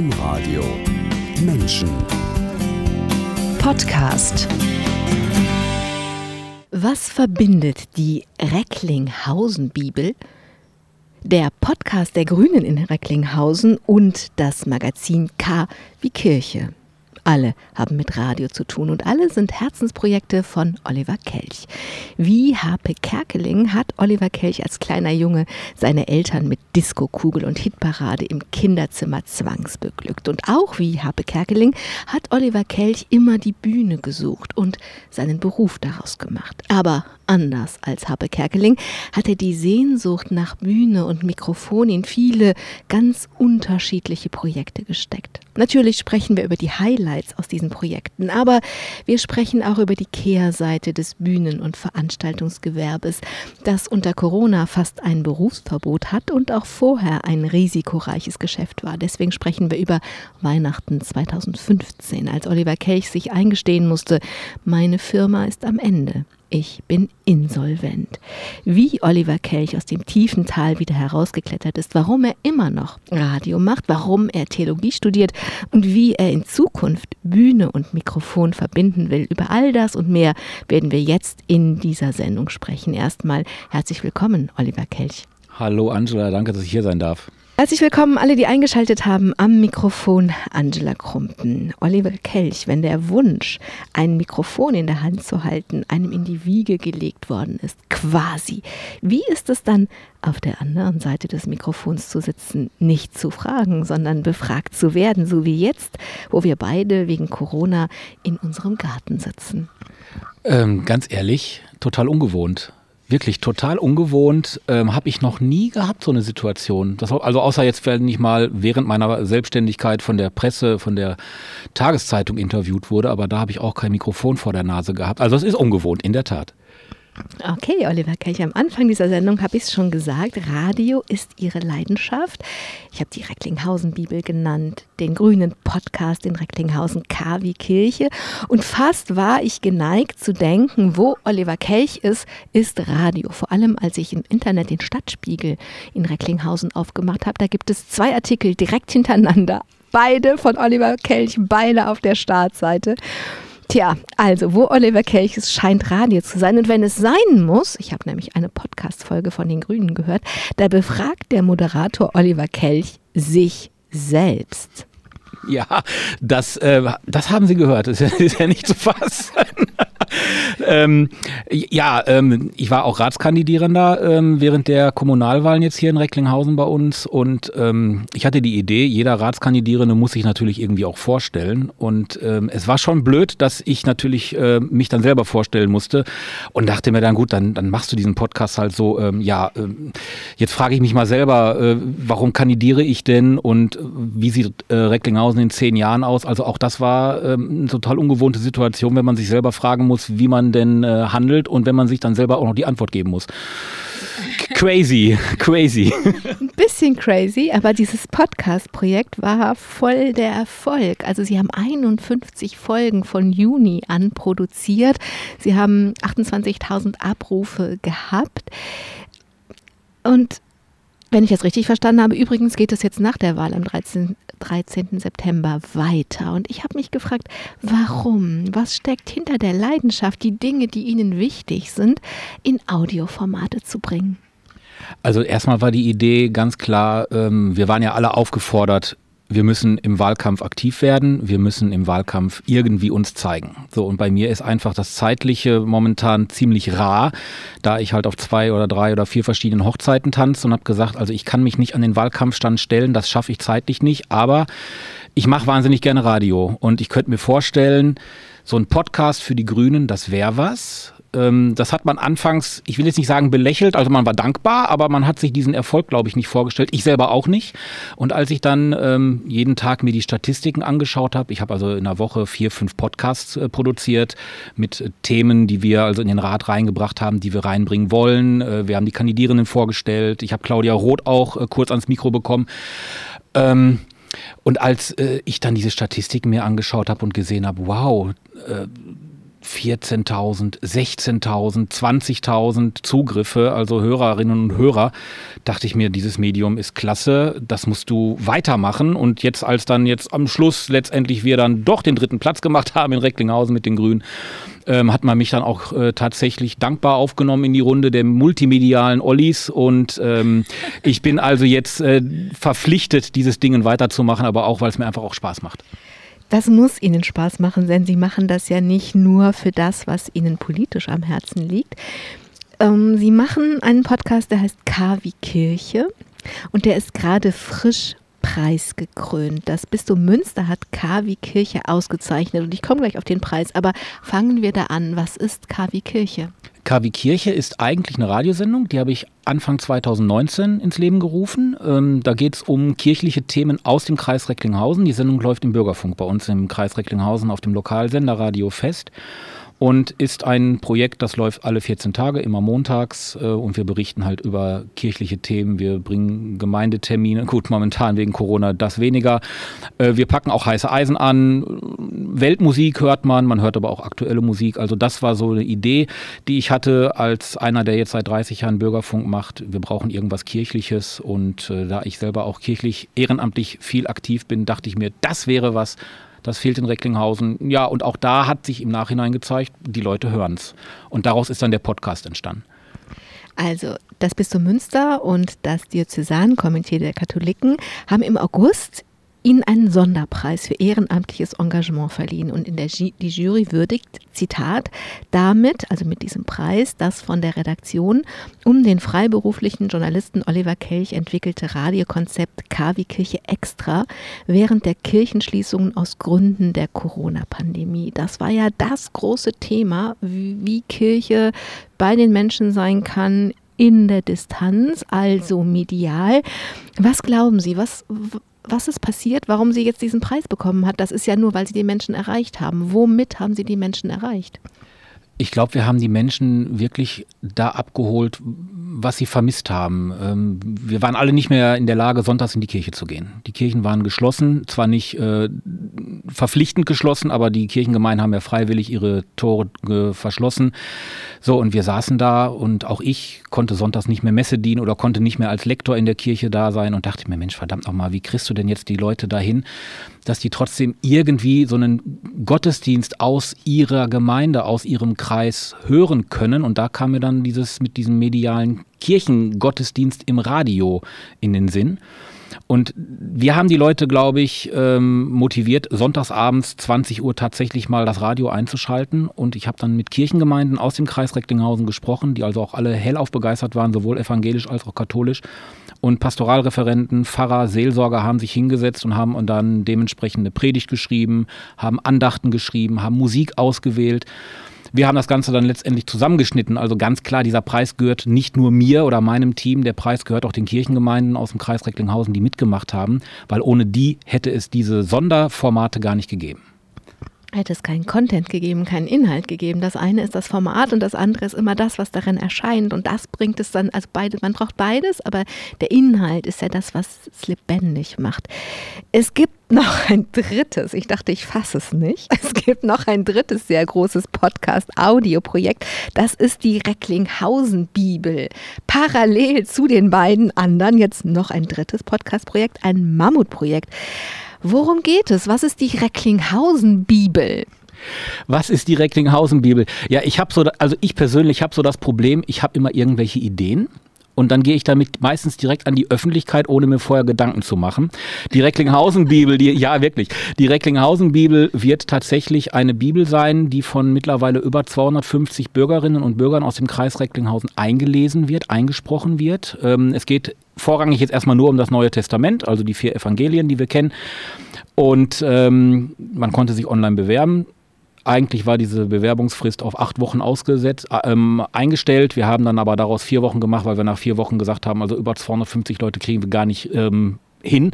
Domradio Menschen Podcast. Was verbindet die Recklinghausen-Bibel, der Podcast der Grünen in Recklinghausen und das Magazin KwieKirche? Alle haben mit Radio zu tun und alle sind Herzensprojekte von Oliver Kelch. Wie Hape Kerkeling hat Oliver Kelch als kleiner Junge seine Eltern mit Diskokugel und Hitparade im Kinderzimmer zwangsbeglückt. Und auch wie Hape Kerkeling hat Oliver Kelch immer die Bühne gesucht und seinen Beruf daraus gemacht. Aber anders als Hape Kerkeling hatte die Sehnsucht nach Bühne und Mikrofon in viele ganz unterschiedliche Projekte gesteckt. Natürlich sprechen wir über die Highlights aus diesen Projekten, aber wir sprechen auch über die Kehrseite des Bühnen- und Veranstaltungsgewerbes, das unter Corona fast ein Berufsverbot hat und auch vorher ein risikoreiches Geschäft war. Deswegen sprechen wir über Weihnachten 2015, als Oliver Kelch sich eingestehen musste: Meine Firma ist am Ende. Ich bin insolvent. Wie Oliver Kelch aus dem tiefen Tal wieder herausgeklettert ist, warum er immer noch Radio macht, warum er Theologie studiert und wie er in Zukunft Bühne und Mikrofon verbinden will. Über all das und mehr werden wir jetzt in dieser Sendung sprechen. Erstmal herzlich willkommen, Oliver Kelch. Hallo Angela, danke, dass ich hier sein darf. Herzlich willkommen alle, die eingeschaltet haben, am Mikrofon Angela Krumpen. Oliver Kelch, wenn der Wunsch, ein Mikrofon in der Hand zu halten, einem in die Wiege gelegt worden ist, quasi, wie ist es dann, auf der anderen Seite des Mikrofons zu sitzen, nicht zu fragen, sondern befragt zu werden, so wie jetzt, wo wir beide wegen Corona in unserem Garten sitzen? Ganz ehrlich, total ungewohnt. Wirklich total ungewohnt, habe ich noch nie gehabt, so eine Situation. Also außer jetzt, wenn ich mal während meiner Selbstständigkeit von der Presse, von der Tageszeitung interviewt wurde, aber da habe ich auch kein Mikrofon vor der Nase gehabt. Also es ist ungewohnt, in der Tat. Okay, Oliver Kelch, am Anfang dieser Sendung habe ich es schon gesagt, Radio ist Ihre Leidenschaft. Ich habe die Recklinghausen-Bibel genannt, den grünen Podcast in Recklinghausen, KwieKirche. Und fast war ich geneigt zu denken, wo Oliver Kelch ist, ist Radio. Vor allem, als ich im Internet den Stadtspiegel in Recklinghausen aufgemacht habe, da gibt es 2 Artikel direkt hintereinander. Beide von Oliver Kelch, beide auf der Startseite. Tja, also wo Oliver Kelch ist, scheint Radio zu sein. Und wenn es sein muss, ich habe nämlich eine Podcast-Folge von den Grünen gehört, da befragt der Moderator Oliver Kelch sich selbst. Ja, das haben Sie gehört, das ist ja nicht zu fassen. Ich war auch Ratskandidierender während der Kommunalwahlen jetzt hier in Recklinghausen bei uns und ich hatte die Idee, jeder Ratskandidierende muss sich natürlich irgendwie auch vorstellen und es war schon blöd, dass ich natürlich mich dann selber vorstellen musste und dachte mir dann, gut, dann machst du diesen Podcast halt so, jetzt frage ich mich mal selber, warum kandidiere ich denn und wie sieht Recklinghausen in 10 Jahren aus? Also auch das war eine total ungewohnte Situation, wenn man sich selber fragen muss, wie man denn handelt und wenn man sich dann selber auch noch die Antwort geben muss. Crazy. Ein bisschen crazy, aber dieses Podcast-Projekt war voll der Erfolg. Also Sie haben 51 Folgen von Juni an produziert. Sie haben 28.000 Abrufe gehabt. Und wenn ich das richtig verstanden habe, übrigens geht es jetzt nach der Wahl am 13. September weiter. Und ich habe mich gefragt, warum? Was steckt hinter der Leidenschaft, die Dinge, die Ihnen wichtig sind, in Audioformate zu bringen? Also erstmal war die Idee ganz klar, wir waren ja alle aufgefordert, wir müssen im Wahlkampf aktiv werden, wir müssen im Wahlkampf irgendwie uns zeigen. So, und bei mir ist einfach das Zeitliche momentan ziemlich rar, da ich halt auf 2 oder 3 oder 4 verschiedenen Hochzeiten tanze und habe gesagt, also ich kann mich nicht an den Wahlkampfstand stellen, das schaffe ich zeitlich nicht, aber ich mache wahnsinnig gerne Radio und ich könnte mir vorstellen, so ein Podcast für die Grünen, das wäre was. Das hat man anfangs, ich will jetzt nicht sagen belächelt, also man war dankbar, aber man hat sich diesen Erfolg, glaube ich, nicht vorgestellt. Ich selber auch nicht. Und als ich dann jeden Tag mir die Statistiken angeschaut habe, ich habe also in der Woche 4, 5 Podcasts produziert mit Themen, die wir also in den Rat reingebracht haben, die wir reinbringen wollen. Wir haben die Kandidierenden vorgestellt. Ich habe Claudia Roth auch kurz ans Mikro bekommen. Und als ich dann diese Statistiken mir angeschaut habe und gesehen habe, wow, 14.000, 16.000, 20.000 Zugriffe, also Hörerinnen und Hörer, dachte ich mir, dieses Medium ist klasse, das musst du weitermachen. Und jetzt, als dann jetzt am Schluss letztendlich wir dann doch den dritten Platz gemacht haben in Recklinghausen mit den Grünen, hat man mich dann auch tatsächlich dankbar aufgenommen in die Runde der multimedialen Ollis. Und ich bin also jetzt verpflichtet, dieses Ding weiterzumachen, aber auch, weil es mir einfach auch Spaß macht. Das muss Ihnen Spaß machen, denn Sie machen das ja nicht nur für das, was Ihnen politisch am Herzen liegt. Sie machen einen Podcast, der heißt KwieKirche, und der ist gerade frisch preisgekrönt. Das Bistum Münster hat KwieKirche ausgezeichnet und ich komme gleich auf den Preis, aber fangen wir da an. Was ist KwieKirche? KwieKirche ist eigentlich eine Radiosendung, die habe ich Anfang 2019 ins Leben gerufen. Da geht es um kirchliche Themen aus dem Kreis Recklinghausen. Die Sendung läuft im Bürgerfunk bei uns im Kreis Recklinghausen auf dem Lokalsender Radio Fest und ist ein Projekt, das läuft alle 14 Tage, immer montags, und wir berichten halt über kirchliche Themen. Wir bringen Gemeindetermine, gut, momentan wegen Corona das weniger. Wir packen auch heiße Eisen an, Weltmusik hört man hört aber auch aktuelle Musik. Also das war so eine Idee, die ich hatte als einer, der jetzt seit 30 Jahren Bürgerfunk macht. Wir brauchen irgendwas Kirchliches und da ich selber auch kirchlich ehrenamtlich viel aktiv bin, dachte ich mir, das wäre was. Das fehlt in Recklinghausen. Ja, und auch da hat sich im Nachhinein gezeigt, die Leute hören es. Und daraus ist dann der Podcast entstanden. Also, das Bistum Münster und das Diözesankomitee der Katholiken haben im August Ihnen einen Sonderpreis für ehrenamtliches Engagement verliehen. Und in der die Jury würdigt, Zitat, damit, also mit diesem Preis, das von der Redaktion um den freiberuflichen Journalisten Oliver Kelch entwickelte Radiokonzept KwieKirche Extra während der Kirchenschließungen aus Gründen der Corona-Pandemie. Das war ja das große Thema, wie Kirche bei den Menschen sein kann in der Distanz, also medial. Was glauben Sie, was ist passiert, warum sie jetzt diesen Preis bekommen hat? Das ist ja nur, weil sie die Menschen erreicht haben. Womit haben sie die Menschen erreicht? Ich glaube, wir haben die Menschen wirklich da abgeholt, was sie vermisst haben. Wir waren alle nicht mehr in der Lage, sonntags in die Kirche zu gehen. Die Kirchen waren geschlossen, zwar nicht verpflichtend geschlossen, aber die Kirchengemeinden haben ja freiwillig ihre Tore verschlossen. So, und wir saßen da und auch ich konnte sonntags nicht mehr Messe dienen oder konnte nicht mehr als Lektor in der Kirche da sein und dachte mir, Mensch, verdammt nochmal, wie kriegst du denn jetzt die Leute dahin, dass die trotzdem irgendwie so einen Gottesdienst aus ihrer Gemeinde, aus ihrem Kreis hören können? Und da kam mir dann dieses mit diesem medialen Kirchengottesdienst im Radio in den Sinn. Und wir haben die Leute, glaube ich, motiviert, sonntagsabends 20 Uhr tatsächlich mal das Radio einzuschalten. Und ich habe dann mit Kirchengemeinden aus dem Kreis Recklinghausen gesprochen, die also auch alle hellauf begeistert waren, sowohl evangelisch als auch katholisch. Und Pastoralreferenten, Pfarrer, Seelsorger haben sich hingesetzt und haben dann dementsprechend eine Predigt geschrieben, haben Andachten geschrieben, haben Musik ausgewählt. Wir haben das Ganze dann letztendlich zusammengeschnitten. Also ganz klar, dieser Preis gehört nicht nur mir oder meinem Team. Der Preis gehört auch den Kirchengemeinden aus dem Kreis Recklinghausen, die mitgemacht haben. Weil ohne die hätte es diese Sonderformate gar nicht gegeben. Hätte es keinen Content gegeben, keinen Inhalt gegeben. Das eine ist das Format und das andere ist immer das, was darin erscheint. Und das bringt es dann, also beides, man braucht beides, aber der Inhalt ist ja das, was es lebendig macht. Es gibt noch ein drittes, ich dachte, ich fasse es nicht. Es gibt noch ein drittes sehr großes Podcast-Audio-Projekt. Das ist die Recklinghausen-Bibel. Parallel zu den beiden anderen jetzt noch ein drittes Podcast-Projekt, ein Mammutprojekt. Worum geht es? Was ist die Recklinghausen-Bibel? Was ist die Recklinghausen-Bibel? Ja, ich persönlich habe so das Problem, ich habe immer irgendwelche Ideen. Und dann gehe ich damit meistens direkt an die Öffentlichkeit, ohne mir vorher Gedanken zu machen. Die Recklinghausen-Bibel, die Recklinghausen-Bibel wird tatsächlich eine Bibel sein, die von mittlerweile über 250 Bürgerinnen und Bürgern aus dem Kreis Recklinghausen eingesprochen wird. Es geht vorrangig jetzt erstmal nur um das Neue Testament, also die 4 Evangelien, die wir kennen. Und man konnte sich online bewerben. Eigentlich war diese Bewerbungsfrist auf 8 Wochen eingestellt. Wir haben dann aber daraus 4 Wochen gemacht, weil wir nach 4 Wochen gesagt haben, also über 250 Leute kriegen wir gar nicht hin.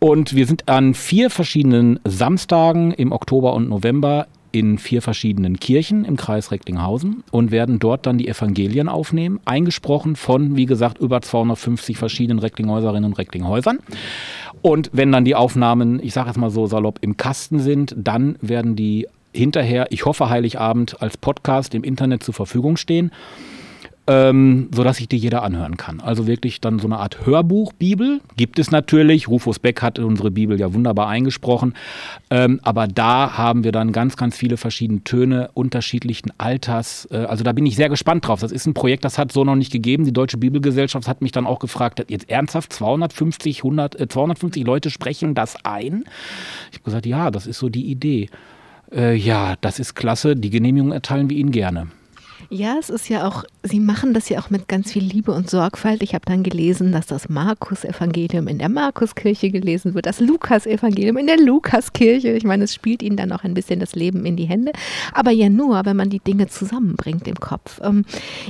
Und wir sind an 4 verschiedenen Samstagen im Oktober und November in 4 verschiedenen Kirchen im Kreis Recklinghausen und werden dort dann die Evangelien aufnehmen, eingesprochen von, wie gesagt, über 250 verschiedenen Recklinghäuserinnen und Recklinghäusern. Und wenn dann die Aufnahmen, ich sage jetzt mal so salopp, im Kasten sind, dann werden die hinterher, ich hoffe Heiligabend, als Podcast im Internet zur Verfügung stehen, sodass sich die jeder anhören kann. Also wirklich dann so eine Art Hörbuch-Bibel gibt es natürlich. Rufus Beck hat unsere Bibel ja wunderbar eingesprochen. Aber da haben wir dann ganz, ganz viele verschiedene Töne unterschiedlichen Alters. Also da bin ich sehr gespannt drauf. Das ist ein Projekt, das hat so noch nicht gegeben. Die Deutsche Bibelgesellschaft hat mich dann auch gefragt, jetzt ernsthaft 250 Leute sprechen das ein? Ich habe gesagt, ja, das ist so die Idee. Ja, das ist klasse. Die Genehmigung erteilen wir Ihnen gerne. Ja, es ist ja auch, Sie machen das ja auch mit ganz viel Liebe und Sorgfalt. Ich habe dann gelesen, dass das Markus-Evangelium in der Markuskirche gelesen wird, das Lukas-Evangelium in der Lukaskirche. Ich meine, es spielt Ihnen dann auch ein bisschen das Leben in die Hände. Aber ja nur, wenn man die Dinge zusammenbringt im Kopf.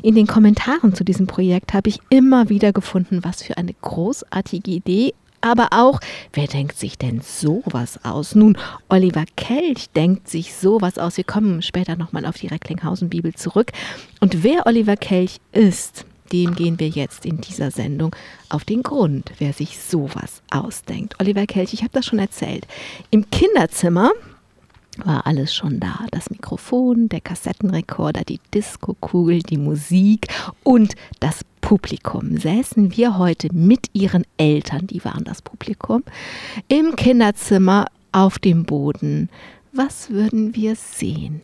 In den Kommentaren zu diesem Projekt habe ich immer wieder gefunden, was für eine großartige Idee. Aber auch, wer denkt sich denn sowas aus? Nun, Oliver Kelch denkt sich sowas aus. Wir kommen später nochmal auf die Recklinghausen-Bibel zurück. Und wer Oliver Kelch ist, dem gehen wir jetzt in dieser Sendung auf den Grund, wer sich sowas ausdenkt. Oliver Kelch, ich habe das schon erzählt, im Kinderzimmer war alles schon da. Das Mikrofon, der Kassettenrekorder, die Diskokugel, die Musik und das Publikum. Säßen wir heute mit ihren Eltern, die waren das Publikum, im Kinderzimmer auf dem Boden. Was würden wir sehen?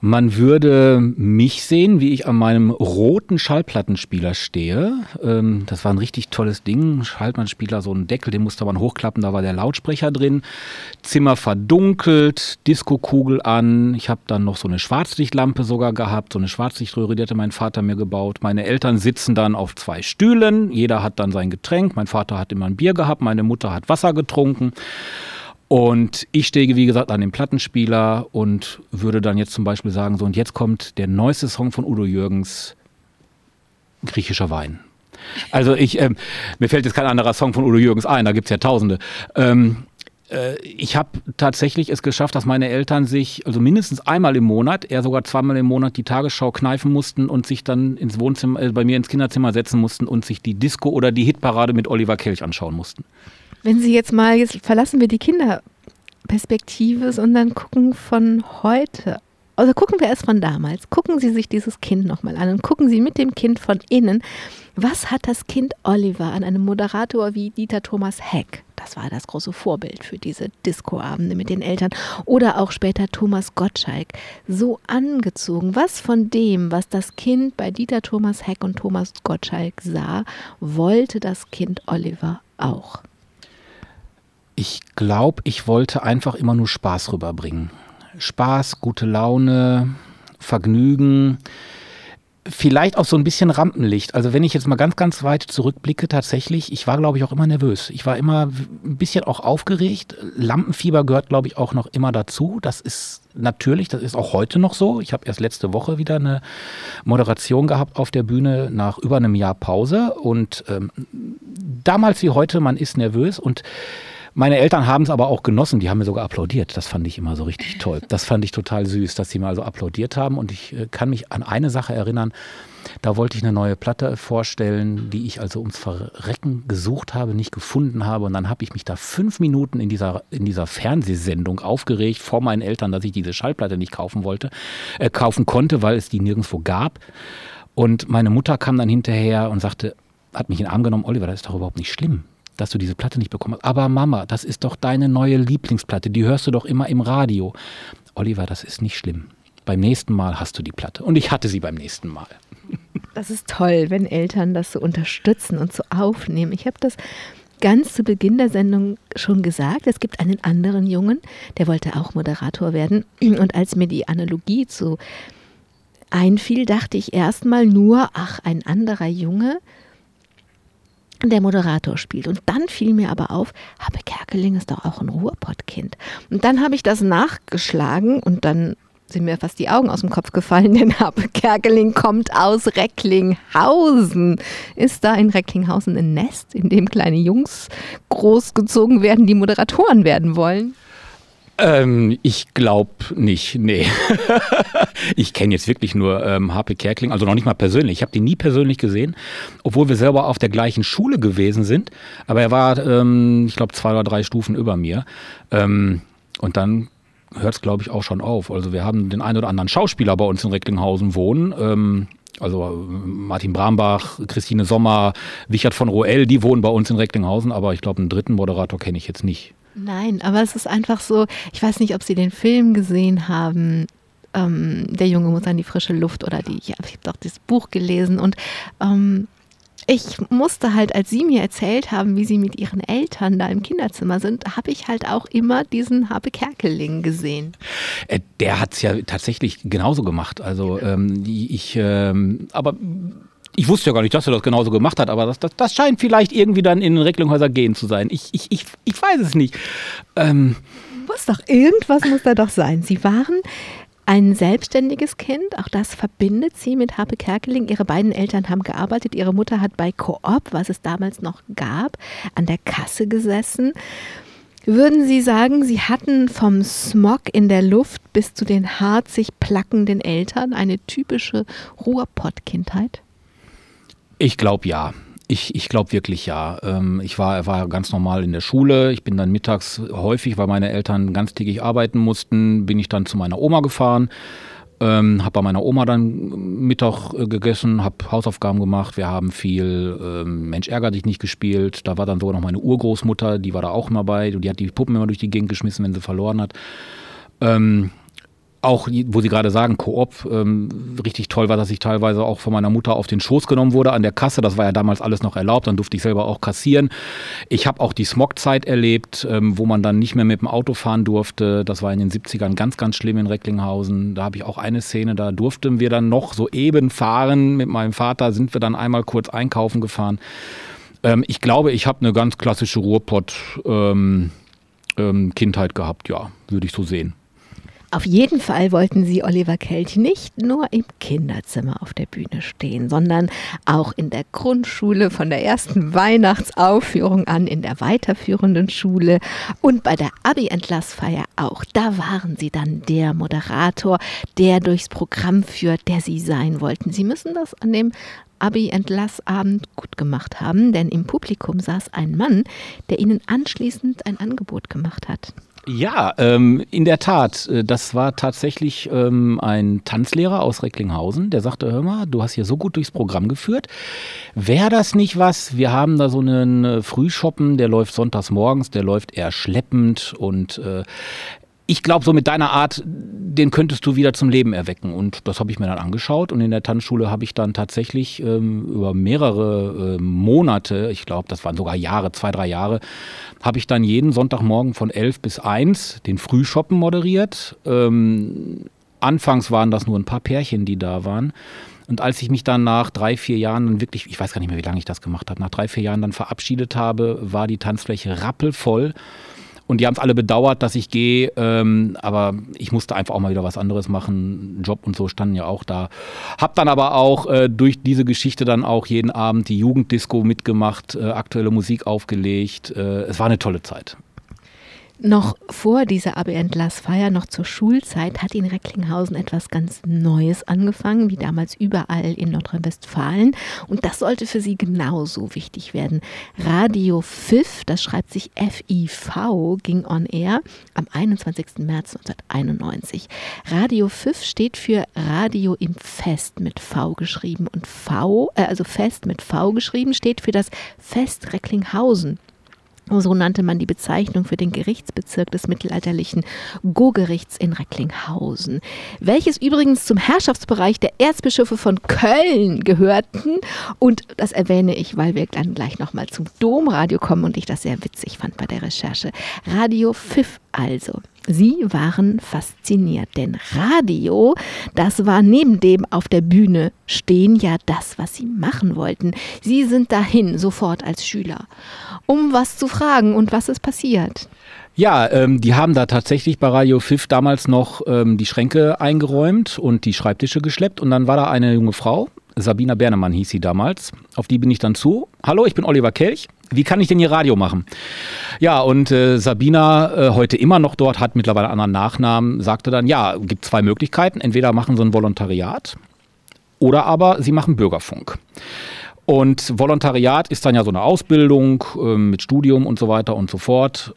Man würde mich sehen, wie ich an meinem roten Schallplattenspieler stehe. Das war ein richtig tolles Ding. Schallplattenspieler, so ein Deckel, den musste man hochklappen, da war der Lautsprecher drin. Zimmer verdunkelt, Diskokugel an. Ich habe dann noch so eine Schwarzlichtlampe sogar gehabt, so eine Schwarzlichtröhre, die hatte mein Vater mir gebaut. Meine Eltern sitzen dann auf 2 Stühlen, jeder hat dann sein Getränk. Mein Vater hat immer ein Bier gehabt, meine Mutter hat Wasser getrunken. Und ich stehe, wie gesagt, an dem Plattenspieler und würde dann jetzt zum Beispiel sagen, so, und jetzt kommt der neueste Song von Udo Jürgens, Griechischer Wein. Also mir fällt jetzt kein anderer Song von Udo Jürgens ein, da gibt's ja Tausende. Ich habe tatsächlich es geschafft, dass meine Eltern sich also mindestens einmal im Monat, eher sogar zweimal im Monat die Tagesschau kneifen mussten und sich dann ins Wohnzimmer, bei mir ins Kinderzimmer setzen mussten und sich die Disco oder die Hitparade mit Oliver Kelch anschauen mussten. Wenn Sie jetzt verlassen wir die Kinderperspektive, sondern gucken von heute, also gucken wir erst von damals, gucken Sie sich dieses Kind nochmal an und gucken Sie mit dem Kind von innen, was hat das Kind Oliver an einem Moderator wie Dieter Thomas Heck? Das war das große Vorbild für diese Discoabende mit den Eltern. Oder auch später Thomas Gottschalk. So angezogen. Was von dem, was das Kind bei Dieter Thomas Heck und Thomas Gottschalk sah, wollte das Kind Oliver auch? Ich glaube, ich wollte einfach immer nur Spaß rüberbringen. Spaß, gute Laune, Vergnügen, vielleicht auch so ein bisschen Rampenlicht. Also wenn ich jetzt mal ganz, ganz weit zurückblicke, tatsächlich, ich war, glaube ich, auch immer nervös. Ich war immer ein bisschen auch aufgeregt. Lampenfieber gehört, glaube ich, auch noch immer dazu. Das ist natürlich, das ist auch heute noch so. Ich habe erst letzte Woche wieder eine Moderation gehabt auf der Bühne nach über einem Jahr Pause. Und damals wie heute, man ist nervös und meine Eltern haben es aber auch genossen, die haben mir sogar applaudiert. Das fand ich immer so richtig toll. Das fand ich total süß, dass sie mir also applaudiert haben. Und ich kann mich an eine Sache erinnern, da wollte ich eine neue Platte vorstellen, die ich also ums Verrecken gesucht habe, nicht gefunden habe. Und dann habe ich mich da 5 Minuten in dieser Fernsehsendung aufgeregt vor meinen Eltern, dass ich diese Schallplatte nicht kaufen konnte, weil es die nirgendwo gab. Und meine Mutter kam dann hinterher und sagte, hat mich in den Arm genommen, Oliver, das ist doch überhaupt nicht schlimm, dass du diese Platte nicht bekommen hast. Aber Mama, das ist doch deine neue Lieblingsplatte, die hörst du doch immer im Radio. Oliver, das ist nicht schlimm. Beim nächsten Mal hast du die Platte. Und ich hatte sie beim nächsten Mal. Das ist toll, wenn Eltern das so unterstützen und so aufnehmen. Ich habe das ganz zu Beginn der Sendung schon gesagt, es gibt einen anderen Jungen, der wollte auch Moderator werden. Und als mir die Analogie zu einfiel, dachte ich erstmal nur, ach, ein anderer Junge, der Moderator spielt. Und dann fiel mir aber auf, Hape Kerkeling ist doch auch ein Ruhrpottkind. Und dann habe ich das nachgeschlagen und dann sind mir fast die Augen aus dem Kopf gefallen, denn Hape Kerkeling kommt aus Recklinghausen. Ist da in Recklinghausen ein Nest, in dem kleine Jungs großgezogen werden, die Moderatoren werden wollen? Ich glaube nicht, nee. Ich kenne jetzt wirklich nur Hape Kerkeling, also noch nicht mal persönlich. Ich habe den nie persönlich gesehen, obwohl wir selber auf der gleichen Schule gewesen sind. Aber er war, ich glaube, 2 oder 3 Stufen über mir. Und dann hört es, glaube ich, auch schon auf. Also wir haben den einen oder anderen Schauspieler bei uns in Recklinghausen wohnen. Also Martin Brambach, Christine Sommer, Wichert von Roel, die wohnen bei uns in Recklinghausen. Aber ich glaube, einen dritten Moderator kenne ich jetzt nicht. Nein, aber es ist einfach so, ich weiß nicht, ob Sie den Film gesehen haben, Der Junge muss an die frische Luft oder die, ja, ich habe doch dieses Buch gelesen und ich musste halt, als Sie mir erzählt haben, wie Sie mit Ihren Eltern da im Kinderzimmer sind, habe ich halt auch immer diesen Hape Kerkeling gesehen. Der hat es ja tatsächlich genauso gemacht, also Ich wusste ja gar nicht, dass er das genauso gemacht hat, aber das scheint vielleicht irgendwie dann in den Recklinghäuser gehen zu sein. Ich weiß es nicht. Irgendwas muss da doch sein. Sie waren ein selbstständiges Kind, auch das verbindet Sie mit Hape Kerkeling. Ihre beiden Eltern haben gearbeitet, Ihre Mutter hat bei Coop, was es damals noch gab, an der Kasse gesessen. Würden Sie sagen, Sie hatten vom Smog in der Luft bis zu den harzig plackenden Eltern eine typische Ruhrpott-Kindheit? Ich glaube ja. Ich glaube wirklich ja. Ich war ganz normal in der Schule. Ich bin dann mittags häufig, weil meine Eltern ganztägig arbeiten mussten, bin ich dann zu meiner Oma gefahren. Habe bei meiner Oma dann Mittag gegessen, habe Hausaufgaben gemacht. Wir haben viel Mensch ärger dich nicht gespielt. Da war dann sogar noch meine Urgroßmutter, die war da auch immer bei. Die hat die Puppen immer durch die Gegend geschmissen, wenn sie verloren hat. Auch, wo Sie gerade sagen, Coop, richtig toll war, dass ich teilweise auch von meiner Mutter auf den Schoß genommen wurde an der Kasse. Das war ja damals alles noch erlaubt, dann durfte ich selber auch kassieren. Ich habe auch die Smog-Zeit erlebt, wo man dann nicht mehr mit dem Auto fahren durfte. Das war in den 70ern ganz, ganz schlimm in Recklinghausen. Da habe ich auch eine Szene, da durften wir dann noch so eben fahren. Mit meinem Vater sind wir dann einmal kurz einkaufen gefahren. Ich glaube, ich habe eine ganz klassische Ruhrpott-Kindheit gehabt, ja, würde ich so sehen. Auf jeden Fall wollten Sie, Oliver Kelch, nicht nur im Kinderzimmer auf der Bühne stehen, sondern auch in der Grundschule von der ersten Weihnachtsaufführung an, in der weiterführenden Schule und bei der Abi-Entlassfeier auch. Da waren Sie dann der Moderator, der durchs Programm führt, der Sie sein wollten. Sie müssen das an dem Abi-Entlassabend gut gemacht haben, denn im Publikum saß ein Mann, der Ihnen anschließend ein Angebot gemacht hat. Ja, in der Tat. Das war tatsächlich ein Tanzlehrer aus Recklinghausen, der sagte, hör mal, du hast hier so gut durchs Programm geführt. Wäre das nicht was? Wir haben da so einen Frühschoppen, der läuft sonntags morgens, der läuft eher schleppend und ich glaube, so mit deiner Art, den könntest du wieder zum Leben erwecken. Und das habe ich mir dann angeschaut. Und in der Tanzschule habe ich dann tatsächlich über mehrere Monate, ich glaube, das waren sogar Jahre, 2-3 Jahre, habe ich dann jeden Sonntagmorgen von 11 bis 1 den Frühschoppen moderiert. Anfangs waren das nur ein paar Pärchen, die da waren. Und als ich mich dann nach 3-4 Jahren dann wirklich, ich weiß gar nicht mehr, wie lange ich das gemacht habe, nach 3-4 Jahren dann verabschiedet habe, war die Tanzfläche rappelvoll. Und die haben es alle bedauert, dass ich gehe, aber ich musste einfach auch mal wieder was anderes machen. Job und so standen ja auch da. Hab dann aber auch durch diese Geschichte dann auch jeden Abend die Jugenddisco mitgemacht, aktuelle Musik aufgelegt. Es war eine tolle Zeit. Noch vor dieser Abi-Entlassfeier, noch zur Schulzeit, hat in Recklinghausen etwas ganz Neues angefangen, wie damals überall in Nordrhein-Westfalen. Und das sollte für Sie genauso wichtig werden. Radio FIV, das schreibt sich FIV, ging on air am 21. März 1991. Radio FIV steht für Radio im Fest mit V geschrieben. Und V, also Fest mit V geschrieben, steht für das Vest Recklinghausen. So nannte man die Bezeichnung für den Gerichtsbezirk des mittelalterlichen Go-Gerichts in Recklinghausen, welches übrigens zum Herrschaftsbereich der Erzbischöfe von Köln gehörten. Und das erwähne ich, weil wir dann gleich nochmal zum Domradio kommen und ich das sehr witzig fand bei der Recherche. Radio FIV also. Sie waren fasziniert, denn Radio, das war neben dem auf der Bühne stehen ja das, was Sie machen wollten. Sie sind dahin, sofort als Schüler, um was zu fragen und was ist passiert? Ja, die haben da tatsächlich bei Radio FIV damals noch die Schränke eingeräumt und die Schreibtische geschleppt und dann war da eine junge Frau, Sabina Bernemann hieß sie damals, auf die bin ich dann zu. Hallo, ich bin Oliver Kelch. Wie kann ich denn hier Radio machen? Ja, und Sabina, heute immer noch dort, hat mittlerweile einen anderen Nachnamen, sagte dann, ja, gibt 2 Möglichkeiten. Entweder machen Sie ein Volontariat oder aber Sie machen Bürgerfunk. Und Volontariat ist dann ja so eine Ausbildung mit Studium und so weiter und so fort.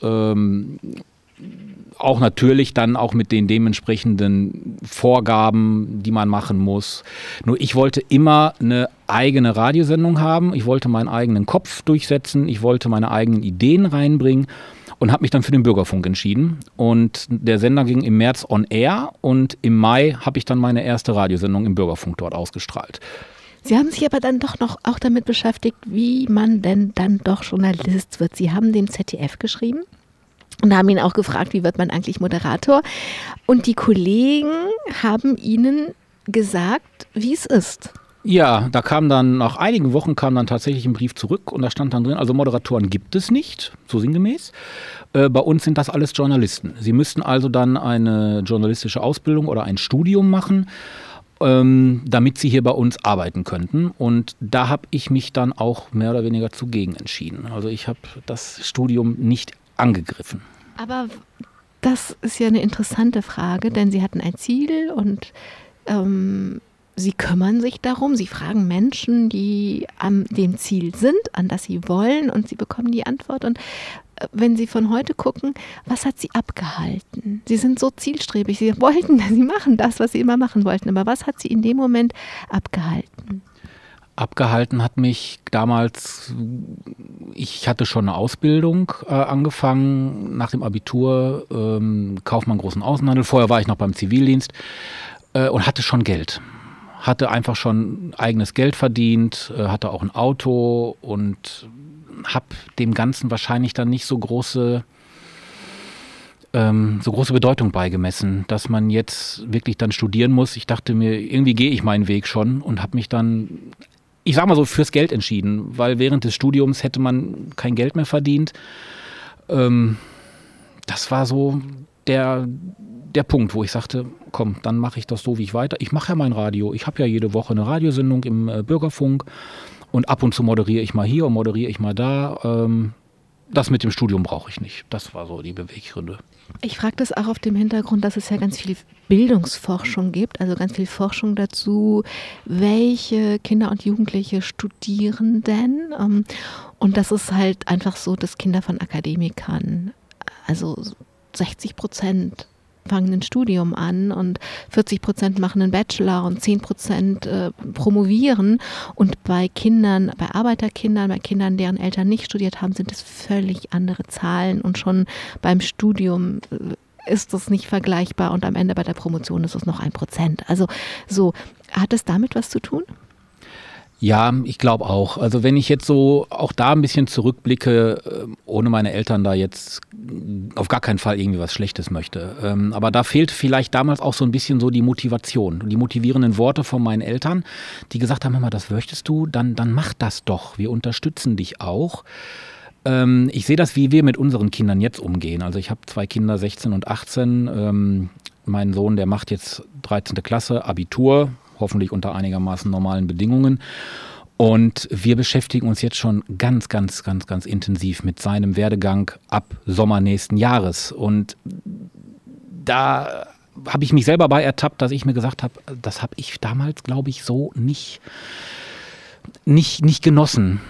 auch natürlich dann auch mit den dementsprechenden Vorgaben, die man machen muss. Nur ich wollte immer eine eigene Radiosendung haben. Ich wollte meinen eigenen Kopf durchsetzen. Ich wollte meine eigenen Ideen reinbringen und habe mich dann für den Bürgerfunk entschieden. Und der Sender ging im März on air und im Mai habe ich dann meine erste Radiosendung im Bürgerfunk dort ausgestrahlt. Sie haben sich aber dann doch noch auch damit beschäftigt, wie man denn dann doch Journalist wird. Sie haben dem ZDF geschrieben und haben ihn auch gefragt, wie wird man eigentlich Moderator? Und die Kollegen haben Ihnen gesagt, wie es ist. Ja, da kam dann, nach einigen Wochen kam dann tatsächlich ein Brief zurück und da stand dann drin, also Moderatoren gibt es nicht, so sinngemäß. Bei uns sind das alles Journalisten. Sie müssten also dann eine journalistische Ausbildung oder ein Studium machen, damit sie hier bei uns arbeiten könnten. Und da habe ich mich dann auch mehr oder weniger zugegen entschieden. Also ich habe das Studium nicht angegriffen. Aber das ist ja eine interessante Frage, denn Sie hatten ein Ziel und Sie kümmern sich darum. Sie fragen Menschen, die an dem Ziel sind, an das sie wollen, und Sie bekommen die Antwort. Und wenn Sie von heute gucken, was hat Sie abgehalten? Sie sind so zielstrebig. Sie machen das, was Sie immer machen wollten. Aber was hat Sie in dem Moment abgehalten? Abgehalten hat mich damals, ich hatte schon eine Ausbildung angefangen, nach dem Abitur, Kaufmann großen Außenhandel. Vorher war ich noch beim Zivildienst und hatte schon Geld. Hatte einfach schon eigenes Geld verdient, hatte auch ein Auto und habe dem Ganzen wahrscheinlich dann nicht so große Bedeutung beigemessen, dass man jetzt wirklich dann studieren muss. Ich dachte mir, irgendwie gehe ich meinen Weg schon und habe mich dann, ich sag mal so, fürs Geld entschieden, weil während des Studiums hätte man kein Geld mehr verdient. Das war so der Punkt, wo ich sagte, komm, dann mache ich das so, wie ich weiter. Ich mache ja mein Radio. Ich habe ja jede Woche eine Radiosendung im Bürgerfunk und ab und zu moderiere ich mal hier und moderiere ich mal da. Das mit dem Studium brauche ich nicht. Das war so die Beweggründe. Ich frage das auch auf dem Hintergrund, dass es ja ganz viel Bildungsforschung gibt, also ganz viel Forschung dazu, welche Kinder und Jugendliche studieren denn. Und das ist halt einfach so, dass Kinder von Akademikern, also 60% fangen ein Studium an und 40% machen einen Bachelor und 10% promovieren. Und bei Kindern, bei Arbeiterkindern, bei Kindern, deren Eltern nicht studiert haben, sind es völlig andere Zahlen. Und schon beim Studium ist das nicht vergleichbar. Und am Ende bei der Promotion ist es noch 1%. Also so, hat es damit was zu tun? Ja, ich glaube auch. Also wenn ich jetzt so auch da ein bisschen zurückblicke, ohne meine Eltern da jetzt auf gar keinen Fall irgendwie was Schlechtes möchte. Aber da fehlt vielleicht damals auch so ein bisschen so die Motivation, die motivierenden Worte von meinen Eltern, die gesagt haben, Mama, das möchtest du, dann mach das doch. Wir unterstützen dich auch. Ich sehe das, wie wir mit unseren Kindern jetzt umgehen. Also ich habe 2 Kinder, 16 und 18. Mein Sohn, der macht jetzt 13. Klasse, Abitur. Hoffentlich unter einigermaßen normalen Bedingungen. Und wir beschäftigen uns jetzt schon ganz, ganz, ganz, ganz intensiv mit seinem Werdegang ab Sommer nächsten Jahres. Und da habe ich mich selber bei ertappt, dass ich mir gesagt habe, das habe ich damals, glaube ich, so nicht genossen.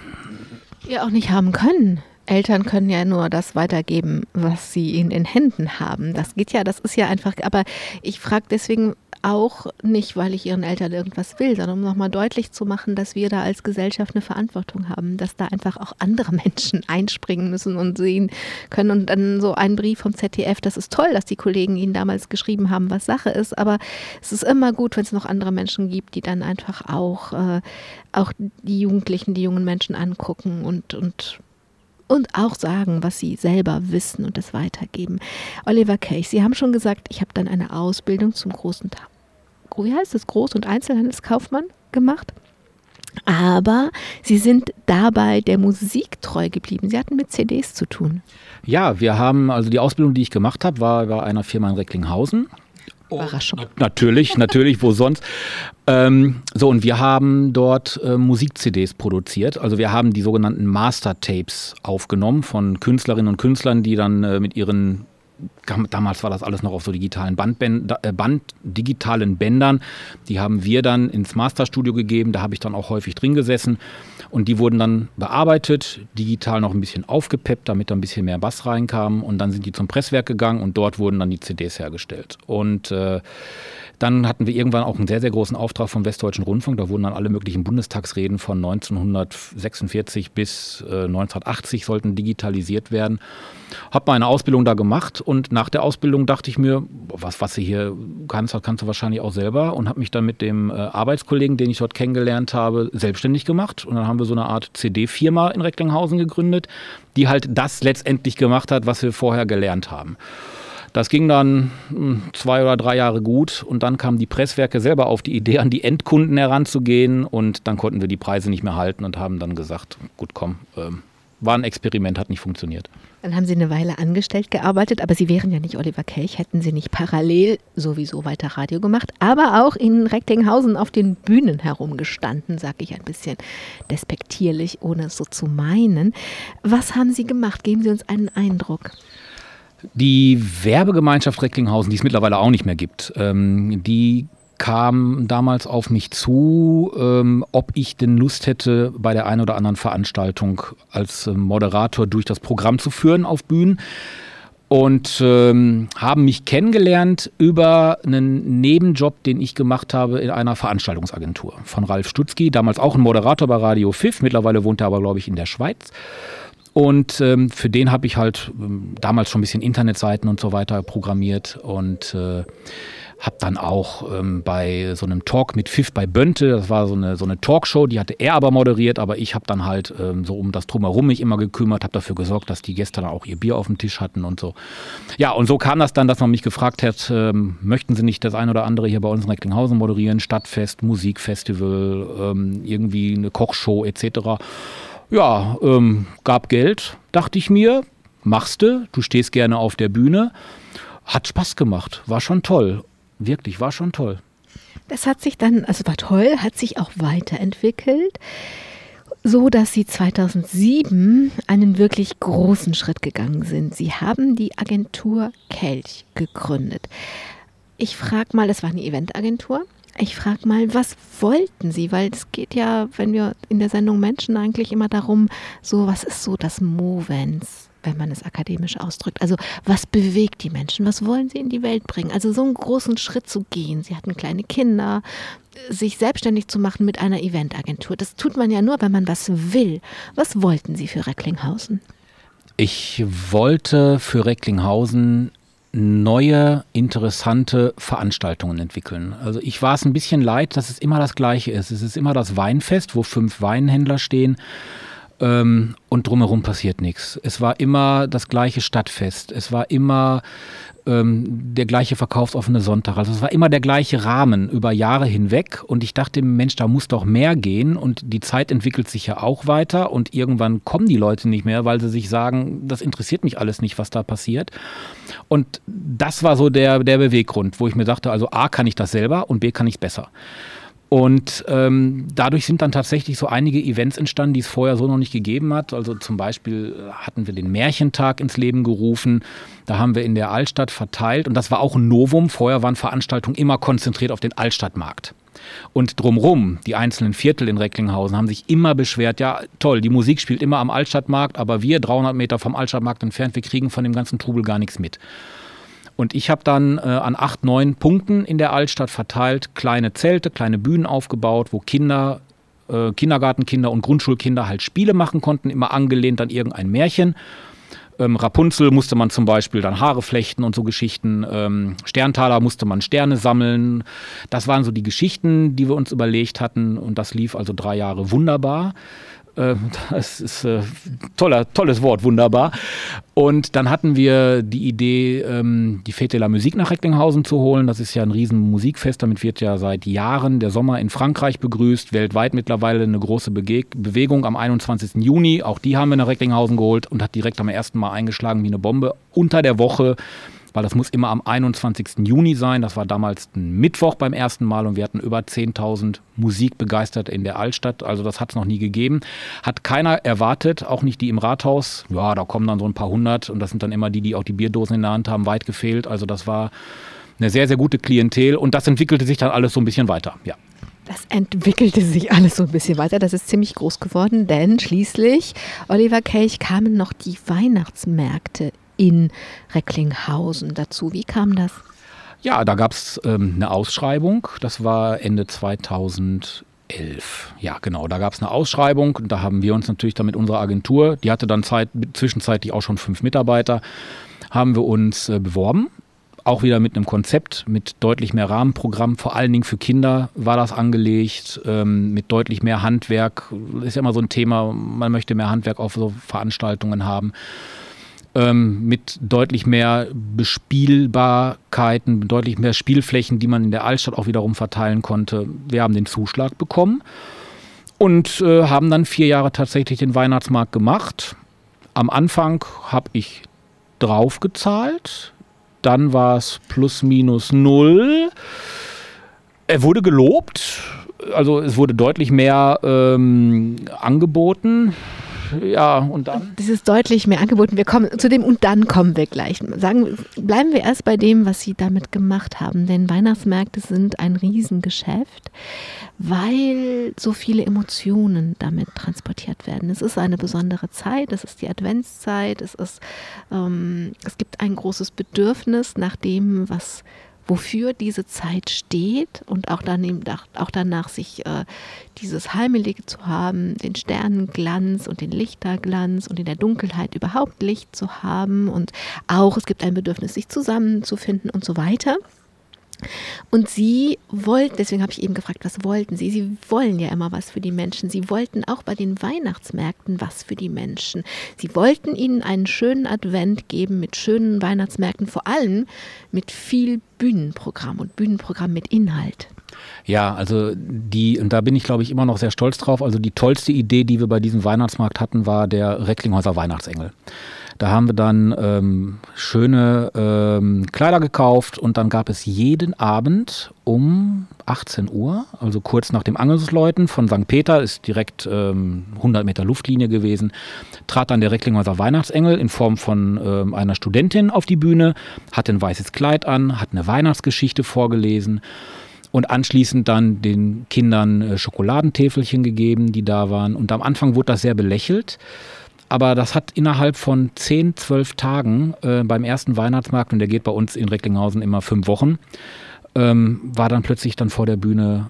Ja, auch nicht haben können. Eltern können ja nur das weitergeben, was sie in den Händen haben. Das geht ja, das ist ja einfach, aber ich frage deswegen, auch nicht, weil ich ihren Eltern irgendwas will, sondern um nochmal deutlich zu machen, dass wir da als Gesellschaft eine Verantwortung haben, dass da einfach auch andere Menschen einspringen müssen und sehen können. Und dann so ein Brief vom ZDF, das ist toll, dass die Kollegen Ihnen damals geschrieben haben, was Sache ist, aber es ist immer gut, wenn es noch andere Menschen gibt, die dann einfach auch die Jugendlichen, die jungen Menschen angucken und auch sagen, was sie selber wissen und das weitergeben. Oliver Kelch, Sie haben schon gesagt, ich habe dann eine Ausbildung zum Groß- und Einzelhandelskaufmann gemacht. Aber Sie sind dabei der Musik treu geblieben. Sie hatten mit CDs zu tun. Ja, wir haben, also die Ausbildung, die ich gemacht habe, war bei einer Firma in Recklinghausen. Überraschung. Oh, natürlich, wo sonst. Und wir haben dort Musik-CDs produziert. Also wir haben die sogenannten Master-Tapes aufgenommen von Künstlerinnen und Künstlern, die dann mit ihren damals war das alles noch auf so digitalen digitalen Bändern. Die haben wir dann ins Masterstudio gegeben, da habe ich dann auch häufig drin gesessen. Und die wurden dann bearbeitet, digital noch ein bisschen aufgepeppt, damit da ein bisschen mehr Bass reinkam. Und dann sind die zum Presswerk gegangen und dort wurden dann die CDs hergestellt. Und dann hatten wir irgendwann auch einen sehr, sehr großen Auftrag vom Westdeutschen Rundfunk. Da wurden dann alle möglichen Bundestagsreden von 1946 bis 1980 sollten digitalisiert werden. Habe meine Ausbildung da gemacht und nach der Ausbildung dachte ich mir, was du hier kannst du wahrscheinlich auch selber, und habe mich dann mit dem Arbeitskollegen, den ich dort kennengelernt habe, selbstständig gemacht. Und dann haben wir so eine Art CD-Firma in Recklinghausen gegründet, die halt das letztendlich gemacht hat, was wir vorher gelernt haben. Das ging dann 2 oder 3 Jahre gut und dann kamen die Presswerke selber auf die Idee, an die Endkunden heranzugehen, und dann konnten wir die Preise nicht mehr halten und haben dann gesagt, gut, komm, war ein Experiment, hat nicht funktioniert. Dann haben Sie eine Weile angestellt gearbeitet, aber Sie wären ja nicht Oliver Kelch, hätten Sie nicht parallel sowieso weiter Radio gemacht, aber auch in Recklinghausen auf den Bühnen herumgestanden, sage ich ein bisschen despektierlich, ohne es so zu meinen. Was haben Sie gemacht? Geben Sie uns einen Eindruck. Die Werbegemeinschaft Recklinghausen, die es mittlerweile auch nicht mehr gibt, die kam damals auf mich zu, ob ich denn Lust hätte, bei der einen oder anderen Veranstaltung als Moderator durch das Programm zu führen auf Bühnen. Und haben mich kennengelernt über einen Nebenjob, den ich gemacht habe in einer Veranstaltungsagentur von Ralf Stutzki, damals auch ein Moderator bei Radio FIV, mittlerweile wohnt er aber, glaube ich, in der Schweiz. Und für den habe ich halt damals schon ein bisschen Internetseiten und so weiter programmiert und habe dann auch bei so einem Talk mit Pfiff bei Bönte, das war so eine Talkshow, die hatte er aber moderiert, aber ich habe dann halt so um das Drumherum mich immer gekümmert, habe dafür gesorgt, dass die Gäste dann auch ihr Bier auf dem Tisch hatten und so. Ja, und so kam das dann, dass man mich gefragt hat, möchten Sie nicht das ein oder andere hier bei uns in Recklinghausen moderieren, Stadtfest, Musikfestival, irgendwie eine Kochshow etc. Ja, gab Geld, dachte ich mir, machste, du stehst gerne auf der Bühne, hat Spaß gemacht, war schon toll. Wirklich, war schon toll. Das hat sich dann, also war toll, hat sich auch weiterentwickelt, so dass Sie 2007 einen wirklich großen Schritt gegangen sind. Sie haben die Agentur Kelch gegründet. Ich frage mal, das war eine Eventagentur. Ich frage mal, was wollten Sie? Weil es geht ja, wenn wir in der Sendung Menschen eigentlich immer darum, so was ist so das Movens, wenn man es akademisch ausdrückt. Also was bewegt die Menschen? Was wollen sie in die Welt bringen? Also so einen großen Schritt zu gehen. Sie hatten kleine Kinder, sich selbstständig zu machen mit einer Eventagentur. Das tut man ja nur, wenn man was will. Was wollten Sie für Recklinghausen? Ich wollte für Recklinghausen neue, interessante Veranstaltungen entwickeln. Also ich war es ein bisschen leid, dass es immer das Gleiche ist. Es ist immer das Weinfest, wo 5 Weinhändler stehen. Und drumherum passiert nichts. Es war immer das gleiche Stadtfest. Es war immer der gleiche verkaufsoffene Sonntag. Also es war immer der gleiche Rahmen über Jahre hinweg. Und ich dachte, Mensch, da muss doch mehr gehen. Und die Zeit entwickelt sich ja auch weiter. Und irgendwann kommen die Leute nicht mehr, weil sie sich sagen, das interessiert mich alles nicht, was da passiert. Und das war so der Beweggrund, wo ich mir dachte, also A, kann ich das selber und B, kann ich es besser. Und dadurch sind dann tatsächlich so einige Events entstanden, die es vorher so noch nicht gegeben hat. Also zum Beispiel hatten wir den Märchentag ins Leben gerufen. Da haben wir in der Altstadt verteilt. Und das war auch ein Novum. Vorher waren Veranstaltungen immer konzentriert auf den Altstadtmarkt. Und drumherum, die einzelnen Viertel in Recklinghausen, haben sich immer beschwert, ja toll, die Musik spielt immer am Altstadtmarkt, aber wir 300 Meter vom Altstadtmarkt entfernt, wir kriegen von dem ganzen Trubel gar nichts mit. Und ich habe dann an 8, 9 Punkten in der Altstadt verteilt kleine Zelte, kleine Bühnen aufgebaut, wo Kinder, Kindergartenkinder und Grundschulkinder halt Spiele machen konnten, immer angelehnt an irgendein Märchen. Rapunzel musste man zum Beispiel dann Haare flechten und so Geschichten. Sterntaler musste man Sterne sammeln. Das waren so die Geschichten, die wir uns überlegt hatten. Und das lief also 3 Jahre wunderbar. Das ist ein tolles Wort, wunderbar. Und dann hatten wir die Idee, die Fête de la Musique nach Recklinghausen zu holen. Das ist ja ein riesen Musikfest, damit wird ja seit Jahren der Sommer in Frankreich begrüßt. Weltweit mittlerweile eine große Bewegung am 21. Juni. Auch die haben wir nach Recklinghausen geholt und hat direkt am ersten Mal eingeschlagen wie eine Bombe. Unter der Woche weil das muss immer am 21. Juni sein. Das war damals ein Mittwoch beim ersten Mal und wir hatten über 10.000 Musikbegeisterte in der Altstadt. Also das hat es noch nie gegeben. Hat keiner erwartet, auch nicht die im Rathaus. Ja, da kommen dann so ein paar hundert und das sind dann immer die, die auch die Bierdosen in der Hand haben, weit gefehlt. Also das war eine sehr, sehr gute Klientel und das entwickelte sich dann alles so ein bisschen weiter, ja. Das entwickelte sich alles so ein bisschen weiter. Das ist ziemlich groß geworden, denn schließlich, Oliver Kelch, kamen noch die Weihnachtsmärkte in Recklinghausen dazu. Wie kam das? Ja, da gab es eine Ausschreibung. Das war Ende 2011. Ja, genau, da gab es eine Ausschreibung. Und da haben wir uns natürlich dann mit unserer Agentur, die hatte dann zwischenzeitlich auch schon 5 Mitarbeiter, haben wir uns beworben. Auch wieder mit einem Konzept, mit deutlich mehr Rahmenprogramm, vor allen Dingen für Kinder war das angelegt, mit deutlich mehr Handwerk, ist ja immer so ein Thema, man möchte mehr Handwerk auf so Veranstaltungen haben, mit deutlich mehr Bespielbarkeiten, deutlich mehr Spielflächen, die man in der Altstadt auch wiederum verteilen konnte. Wir haben den Zuschlag bekommen und haben dann 4 Jahre tatsächlich den Weihnachtsmarkt gemacht. Am Anfang habe ich drauf gezahlt. Dann war es ±0. Er wurde gelobt, also es wurde deutlich mehr angeboten. Ja, und dann? Dieses deutlich mehr angeboten, wir kommen zu dem und dann kommen wir gleich. Bleiben wir erst bei dem, was Sie damit gemacht haben, denn Weihnachtsmärkte sind ein Riesengeschäft, weil so viele Emotionen damit transportiert werden. Es ist eine besondere Zeit, es ist die Adventszeit, es gibt ein großes Bedürfnis nach dem, was wofür diese Zeit steht und auch danach sich dieses Heimelige zu haben, den Sternenglanz und den Lichterglanz und in der Dunkelheit überhaupt Licht zu haben und auch es gibt ein Bedürfnis, sich zusammenzufinden und so weiter. Und Sie wollten, deswegen habe ich eben gefragt, was wollten Sie? Sie wollen ja immer was für die Menschen. Sie wollten auch bei den Weihnachtsmärkten was für die Menschen. Sie wollten ihnen einen schönen Advent geben mit schönen Weihnachtsmärkten, vor allem mit viel Bühnenprogramm und Bühnenprogramm mit Inhalt. Ja, also und da bin ich, glaube ich, immer noch sehr stolz drauf. Also die tollste Idee, die wir bei diesem Weihnachtsmarkt hatten, war der Recklinghäuser Weihnachtsengel. Da haben wir dann schöne Kleider gekauft und dann gab es jeden Abend um 18 Uhr, also kurz nach dem Angelsläuten von St. Peter, ist direkt 100 Meter Luftlinie gewesen, trat dann der Recklinghauser Weihnachtsengel in Form von einer Studentin auf die Bühne, hat ein weißes Kleid an, hat eine Weihnachtsgeschichte vorgelesen und anschließend dann den Kindern Schokoladentäfelchen gegeben, die da waren. Und am Anfang wurde das sehr belächelt. Aber das hat innerhalb von 10-12 Tagen beim ersten Weihnachtsmarkt, und der geht bei uns in Recklinghausen immer 5 Wochen, war dann plötzlich dann vor der Bühne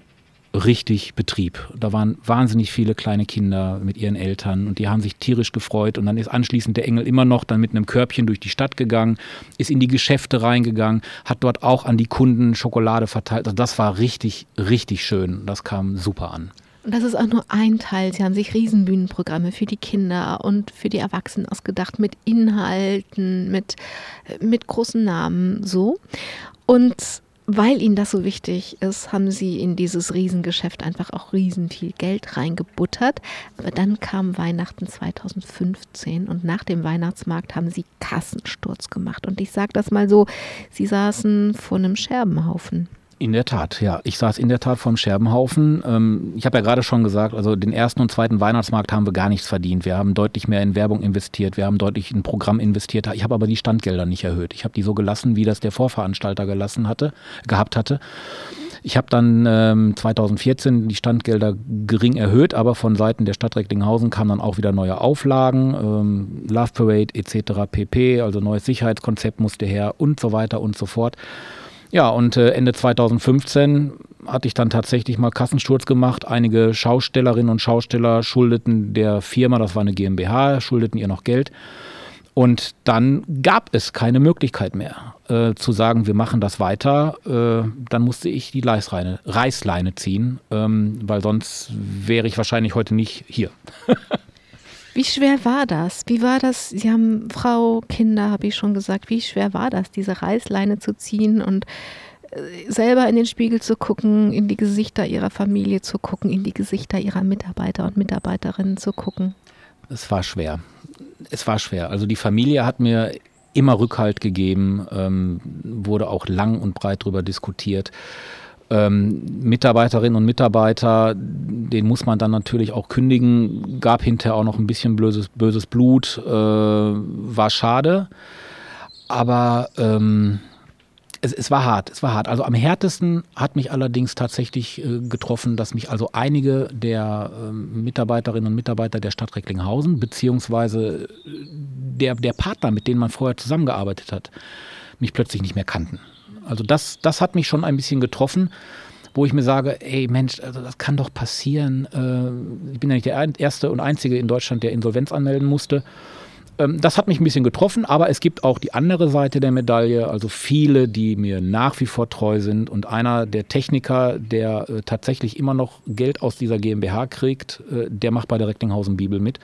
richtig Betrieb. Da waren wahnsinnig viele kleine Kinder mit ihren Eltern und die haben sich tierisch gefreut. Und dann ist anschließend der Engel immer noch dann mit einem Körbchen durch die Stadt gegangen, ist in die Geschäfte reingegangen, hat dort auch an die Kunden Schokolade verteilt. Also das war richtig, richtig schön. Das kam super an. Und das ist auch nur ein Teil. Sie haben sich Riesenbühnenprogramme für die Kinder und für die Erwachsenen ausgedacht, mit Inhalten, mit großen Namen, so. Und weil Ihnen das so wichtig ist, haben Sie in dieses Riesengeschäft einfach auch riesen viel Geld reingebuttert. Aber dann kam Weihnachten 2015 und nach dem Weihnachtsmarkt haben Sie Kassensturz gemacht. Und ich sage das mal so, Sie saßen vor einem Scherbenhaufen. In der Tat, ja. Ich saß in der Tat vorm Scherbenhaufen. Ich habe ja gerade schon gesagt, also den ersten und zweiten Weihnachtsmarkt haben wir gar nichts verdient. Wir haben deutlich mehr in Werbung investiert, wir haben deutlich in Programm investiert. Ich habe aber die Standgelder nicht erhöht. Ich habe die so gelassen, wie das der Vorveranstalter gehabt hatte. Ich habe dann 2014 die Standgelder gering erhöht, aber von Seiten der Stadt Recklinghausen kamen dann auch wieder neue Auflagen, Love Parade etc. pp., also neues Sicherheitskonzept musste her und so weiter und so fort. Ja, und Ende 2015 hatte ich dann tatsächlich mal Kassensturz gemacht. Einige Schaustellerinnen und Schausteller schuldeten der Firma, das war eine GmbH, schuldeten ihr noch Geld. Und dann gab es keine Möglichkeit mehr zu sagen, wir machen das weiter. Dann musste ich die Reißleine ziehen, weil sonst wäre ich wahrscheinlich heute nicht hier. Wie schwer war das? Wie war das? Sie haben Frau, Kinder, habe ich schon gesagt. Wie schwer war das, diese Reißleine zu ziehen und selber in den Spiegel zu gucken, in die Gesichter ihrer Familie zu gucken, in die Gesichter ihrer Mitarbeiter und Mitarbeiterinnen zu gucken? Es war schwer. Also die Familie hat mir immer Rückhalt gegeben, wurde auch lang und breit darüber diskutiert. Mitarbeiterinnen und Mitarbeiter, den muss man dann natürlich auch kündigen, gab hinterher auch noch ein bisschen böses Blut, war schade, aber es war hart. Also am härtesten hat mich allerdings tatsächlich getroffen, dass mich also einige der Mitarbeiterinnen und Mitarbeiter der Stadt Recklinghausen, beziehungsweise der Partner, mit denen man vorher zusammengearbeitet hat, mich plötzlich nicht mehr kannten. Also das hat mich schon ein bisschen getroffen, wo ich mir sage, ey Mensch, also das kann doch passieren. Ich bin ja nicht der Erste und Einzige in Deutschland, der Insolvenz anmelden musste. Das hat mich ein bisschen getroffen, aber es gibt auch die andere Seite der Medaille, also viele, die mir nach wie vor treu sind. Und einer der Techniker, der tatsächlich immer noch Geld aus dieser GmbH kriegt, der macht bei der Recklinghausen-Bibel mit.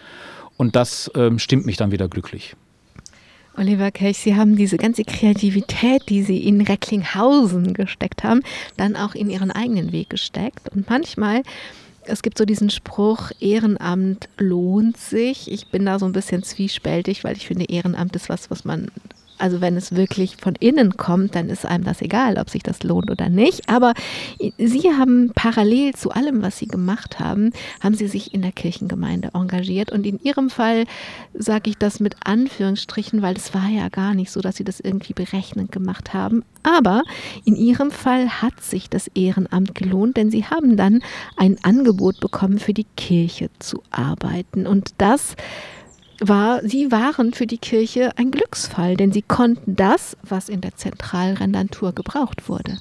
Und das stimmt mich dann wieder glücklich. Oliver Kelch, Sie haben diese ganze Kreativität, die Sie in Recklinghausen gesteckt haben, dann auch in Ihren eigenen Weg gesteckt. Und manchmal, es gibt so diesen Spruch, Ehrenamt lohnt sich. Ich bin da so ein bisschen zwiespältig, weil ich finde, Ehrenamt ist was man, also wenn es wirklich von innen kommt, dann ist einem das egal, ob sich das lohnt oder nicht. Aber Sie haben parallel zu allem, was Sie gemacht haben, haben Sie sich in der Kirchengemeinde engagiert. Und in Ihrem Fall sage ich das mit Anführungsstrichen, weil es war ja gar nicht so, dass Sie das irgendwie berechnend gemacht haben. Aber in Ihrem Fall hat sich das Ehrenamt gelohnt, denn Sie haben dann ein Angebot bekommen, für die Kirche zu arbeiten. Und das Sie waren für die Kirche ein Glücksfall, denn sie konnten das, was in der Zentralrendantur gebraucht wurde.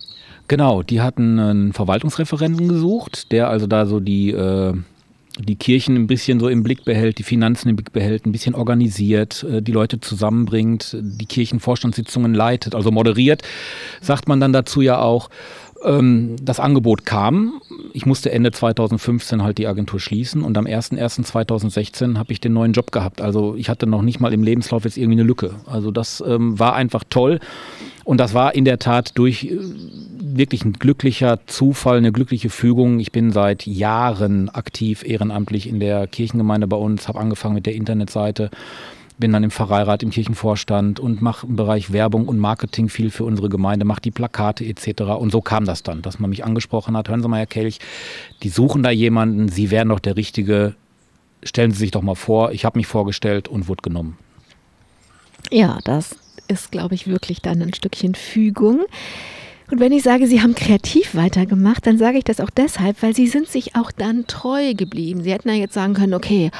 Genau, die hatten einen Verwaltungsreferenten gesucht, der also da so die Kirchen ein bisschen so im Blick behält, die Finanzen im Blick behält, ein bisschen organisiert, die Leute zusammenbringt, die Kirchenvorstandssitzungen leitet, also moderiert, sagt man dann dazu ja auch. Das Angebot kam, ich musste Ende 2015 halt die Agentur schließen und am 01.01.2016 habe ich den neuen Job gehabt. Also ich hatte noch nicht mal im Lebenslauf jetzt irgendwie eine Lücke. Also das war einfach toll und das war in der Tat durch wirklich ein glücklicher Zufall, eine glückliche Fügung. Ich bin seit Jahren aktiv ehrenamtlich in der Kirchengemeinde bei uns, habe angefangen mit der Internetseite, bin dann im Pfarreirat, im Kirchenvorstand und mache im Bereich Werbung und Marketing viel für unsere Gemeinde, mache die Plakate etc. Und so kam das dann, dass man mich angesprochen hat, hören Sie mal, Herr Kelch, die suchen da jemanden, Sie wären doch der Richtige, stellen Sie sich doch mal vor. Ich habe mich vorgestellt und wurde genommen. Ja, das ist, glaube ich, wirklich dann ein Stückchen Fügung. Und wenn ich sage, Sie haben kreativ weitergemacht, dann sage ich das auch deshalb, weil Sie sind sich auch dann treu geblieben. Sie hätten ja jetzt sagen können, okay,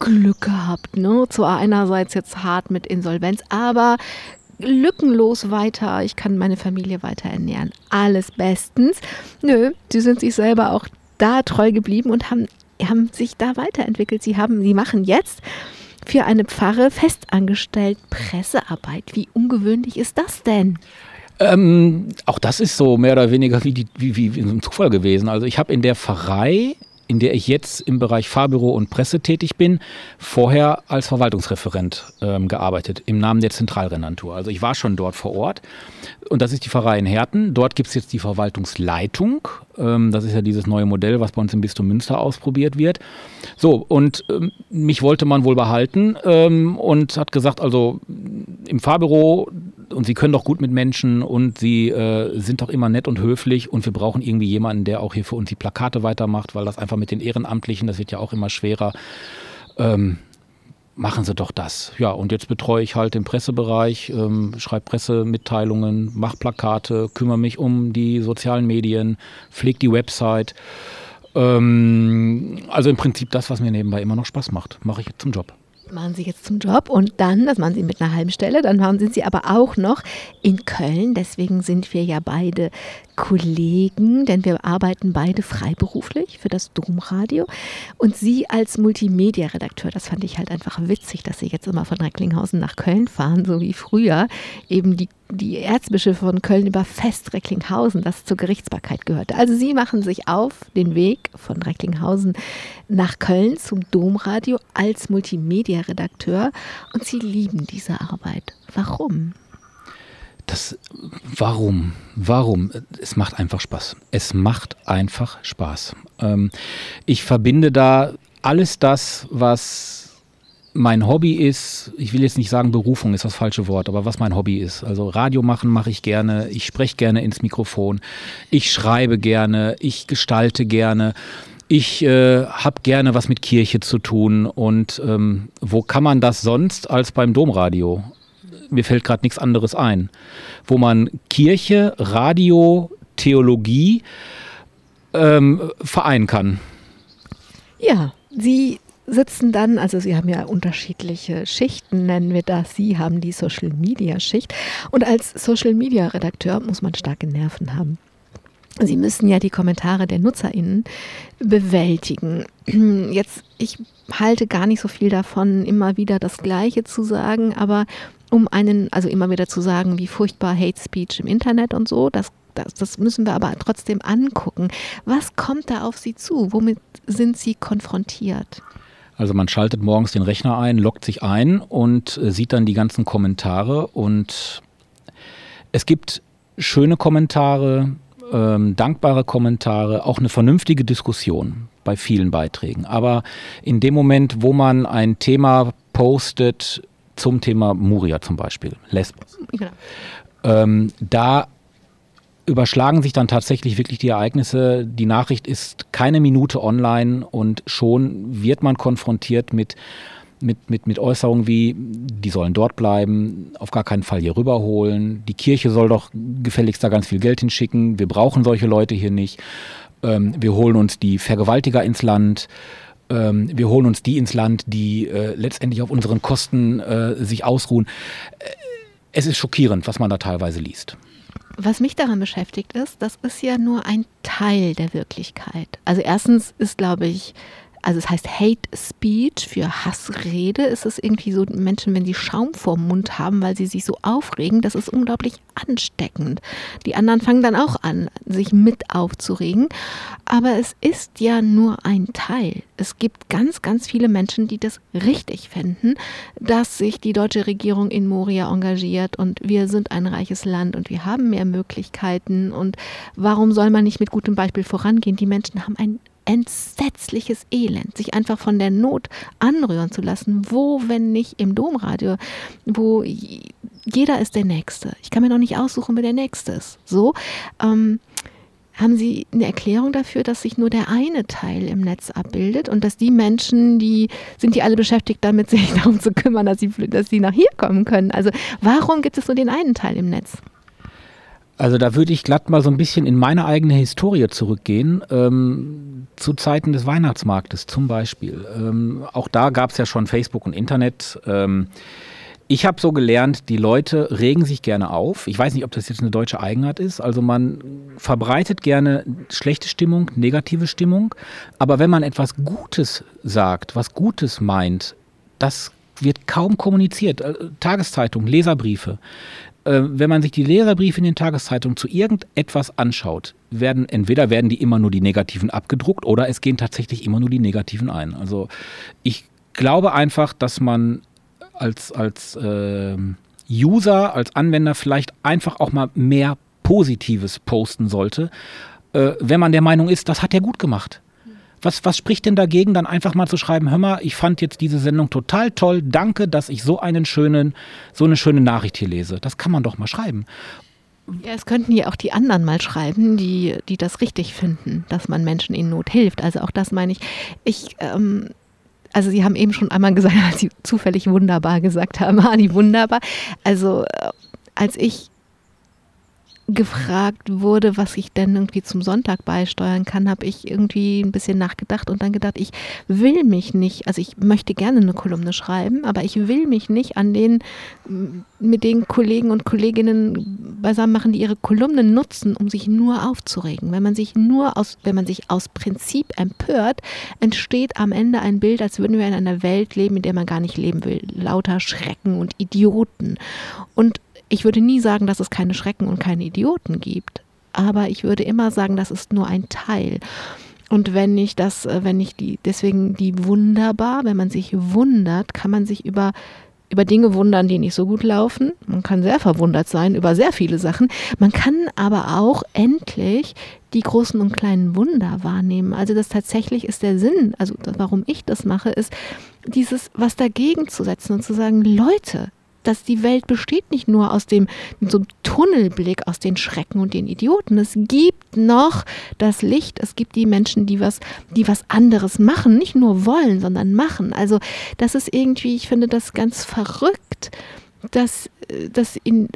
Glück gehabt, ne? Zwar einerseits jetzt hart mit Insolvenz, aber lückenlos weiter, ich kann meine Familie weiter ernähren. Alles bestens. Nö, Sie sind sich selber auch da treu geblieben und haben sich da weiterentwickelt. Sie machen jetzt für eine Pfarre festangestellt Pressearbeit. Wie ungewöhnlich ist das denn? Auch das ist so mehr oder weniger wie ein Zufall gewesen. Also ich habe in der Pfarrei, in der ich jetzt im Bereich Fahrbüro und Presse tätig bin, vorher als Verwaltungsreferent gearbeitet im Namen der Zentralrendantur. Also ich war schon dort vor Ort und das ist die Pfarrei in Herten. Dort gibt es jetzt die Verwaltungsleitung. Das ist ja dieses neue Modell, was bei uns im Bistum Münster ausprobiert wird. So, und mich wollte man wohl behalten und hat gesagt, also im Fahrbüro, und Sie können doch gut mit Menschen und Sie sind doch immer nett und höflich und wir brauchen irgendwie jemanden, der auch hier für uns die Plakate weitermacht, weil das einfach mit den Ehrenamtlichen, das wird ja auch immer schwerer. Machen Sie doch das. Ja, und jetzt betreue ich halt den Pressebereich, schreibe Pressemitteilungen, mache Plakate, kümmere mich um die sozialen Medien, pflege die Website. Also im Prinzip das, was mir nebenbei immer noch Spaß macht, mache ich zum Job. Machen Sie jetzt zum Job und dann, das machen Sie mit einer halben Stelle, dann sind Sie aber auch noch in Köln. Deswegen sind wir ja beide Kollegen, denn wir arbeiten beide freiberuflich für das Domradio. Und Sie als Multimedia-Redakteur, das fand ich halt einfach witzig, dass Sie jetzt immer von Recklinghausen nach Köln fahren, so wie früher eben die Erzbischöfe von Köln über Vest Recklinghausen, das zur Gerichtsbarkeit gehörte. Also Sie machen sich auf den Weg von Recklinghausen nach Köln zum Domradio als Multimedia-Redakteur und Sie lieben diese Arbeit. Warum? Warum? Es macht einfach Spaß. Es macht einfach Spaß. Ich verbinde da alles das, was mein Hobby ist, ich will jetzt nicht sagen Berufung ist das falsche Wort, aber was mein Hobby ist. Also Radio machen mache ich gerne, ich spreche gerne ins Mikrofon, ich schreibe gerne, ich gestalte gerne, ich habe gerne was mit Kirche zu tun und wo kann man das sonst als beim Domradio? Mir fällt gerade nichts anderes ein, wo man Kirche, Radio, Theologie vereinen kann. Ja, Sie sitzen dann, also Sie haben ja unterschiedliche Schichten, nennen wir das. Sie haben die Social-Media-Schicht und als Social-Media-Redakteur muss man starke Nerven haben. Sie müssen ja die Kommentare der NutzerInnen bewältigen. Jetzt, ich halte gar nicht so viel davon, immer wieder das Gleiche zu sagen, aber also immer wieder zu sagen, wie furchtbar Hate Speech im Internet und so, das müssen wir aber trotzdem angucken. Was kommt da auf Sie zu? Womit sind Sie konfrontiert? Also man schaltet morgens den Rechner ein, loggt sich ein und sieht dann die ganzen Kommentare. Und es gibt schöne Kommentare, dankbare Kommentare, auch eine vernünftige Diskussion bei vielen Beiträgen. Aber in dem Moment, wo man ein Thema postet, zum Thema Moria zum Beispiel, Lesbos, genau. Da überschlagen sich dann tatsächlich wirklich die Ereignisse. Die Nachricht ist keine Minute online und schon wird man konfrontiert mit Äußerungen wie, die sollen dort bleiben, auf gar keinen Fall hier rüberholen, die Kirche soll doch gefälligst da ganz viel Geld hinschicken, wir brauchen solche Leute hier nicht, wir holen uns die Vergewaltiger ins Land, wir holen uns die ins Land, die letztendlich auf unseren Kosten sich ausruhen. Es ist schockierend, was man da teilweise liest. Was mich daran beschäftigt ist, das ist ja nur ein Teil der Wirklichkeit. Also erstens ist, glaube ich, also es heißt Hate Speech, für Hassrede. Es ist irgendwie so, Menschen, wenn sie Schaum vorm Mund haben, weil sie sich so aufregen, das ist unglaublich ansteckend. Die anderen fangen dann auch an, sich mit aufzuregen. Aber es ist ja nur ein Teil. Es gibt ganz, ganz viele Menschen, die das richtig finden, dass sich die deutsche Regierung in Moria engagiert und wir sind ein reiches Land und wir haben mehr Möglichkeiten und warum soll man nicht mit gutem Beispiel vorangehen? Die Menschen haben ein entsetzliches Elend, sich einfach von der Not anrühren zu lassen. Wo, wenn nicht im Domradio, wo jeder ist der Nächste. Ich kann mir noch nicht aussuchen, wer der Nächste ist. So, haben Sie eine Erklärung dafür, dass sich nur der eine Teil im Netz abbildet und dass die Menschen, die alle beschäftigt damit, sich darum zu kümmern, dass sie nach hier kommen können? Also warum gibt es nur den einen Teil im Netz? Also da würde ich glatt mal so ein bisschen in meine eigene Historie zurückgehen, zu Zeiten des Weihnachtsmarktes zum Beispiel. Auch da gab es ja schon Facebook und Internet. Ich habe so gelernt, die Leute regen sich gerne auf. Ich weiß nicht, ob das jetzt eine deutsche Eigenart ist. Also man verbreitet gerne schlechte Stimmung, negative Stimmung. Aber wenn man etwas Gutes sagt, was Gutes meint, das wird kaum kommuniziert. Tageszeitung, Leserbriefe. Wenn man sich die Leserbriefe in den Tageszeitungen zu irgendetwas anschaut, werden die immer nur die Negativen abgedruckt oder es gehen tatsächlich immer nur die Negativen ein. Also ich glaube einfach, dass man als User, als Anwender vielleicht einfach auch mal mehr Positives posten sollte, wenn man der Meinung ist, das hat er gut gemacht. Was spricht denn dagegen, dann einfach mal zu schreiben, hör mal, ich fand jetzt diese Sendung total toll, danke, dass ich so eine schöne Nachricht hier lese. Das kann man doch mal schreiben. Ja, es könnten ja auch die anderen mal schreiben, die das richtig finden, dass man Menschen in Not hilft. Also auch das meine ich. Also Sie haben eben schon einmal gesagt, als Sie zufällig wunderbar gesagt haben, Ani, wunderbar. Also als ich gefragt wurde, was ich denn irgendwie zum Sonntag beisteuern kann, habe ich irgendwie ein bisschen nachgedacht und dann gedacht, ich will mich nicht, also ich möchte gerne eine Kolumne schreiben, aber ich will mich nicht mit den Kollegen und Kolleginnen beisammen machen, die ihre Kolumnen nutzen, um sich nur aufzuregen. Wenn man sich aus Prinzip empört, entsteht am Ende ein Bild, als würden wir in einer Welt leben, in der man gar nicht leben will. Lauter Schrecken und Idioten. Und ich würde nie sagen, dass es keine Schrecken und keine Idioten gibt, aber ich würde immer sagen, das ist nur ein Teil. Und deswegen die wunderbar, wenn man sich wundert, kann man sich über Dinge wundern, die nicht so gut laufen. Man kann sehr verwundert sein über sehr viele Sachen. Man kann aber auch endlich die großen und kleinen Wunder wahrnehmen. Also das tatsächlich ist der Sinn, also warum ich das mache, ist dieses, was dagegen zu setzen und zu sagen, Leute, dass die Welt besteht nicht nur aus dem so Tunnelblick, aus den Schrecken und den Idioten. Es gibt noch das Licht, es gibt die Menschen, die was anderes machen, nicht nur wollen, sondern machen. Also das ist irgendwie, ich finde das ganz verrückt, dass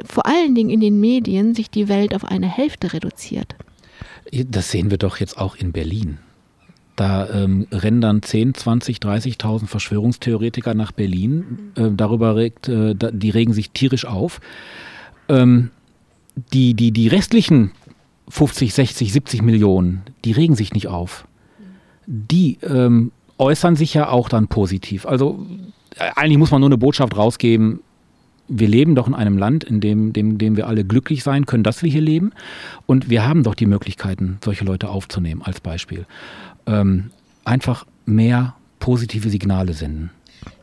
vor allen Dingen in den Medien sich die Welt auf eine Hälfte reduziert. Das sehen wir doch jetzt auch in Berlin. Da rennen dann 10, 20, 30.000 Verschwörungstheoretiker nach Berlin. Die regen sich tierisch auf. Die restlichen 50, 60, 70 Millionen, die regen sich nicht auf. Die äußern sich ja auch dann positiv. Also eigentlich muss man nur eine Botschaft rausgeben. Wir leben doch in einem Land, in dem wir alle glücklich sein können, dass wir hier leben. Und wir haben doch die Möglichkeiten, solche Leute aufzunehmen als Beispiel. Einfach mehr positive Signale senden.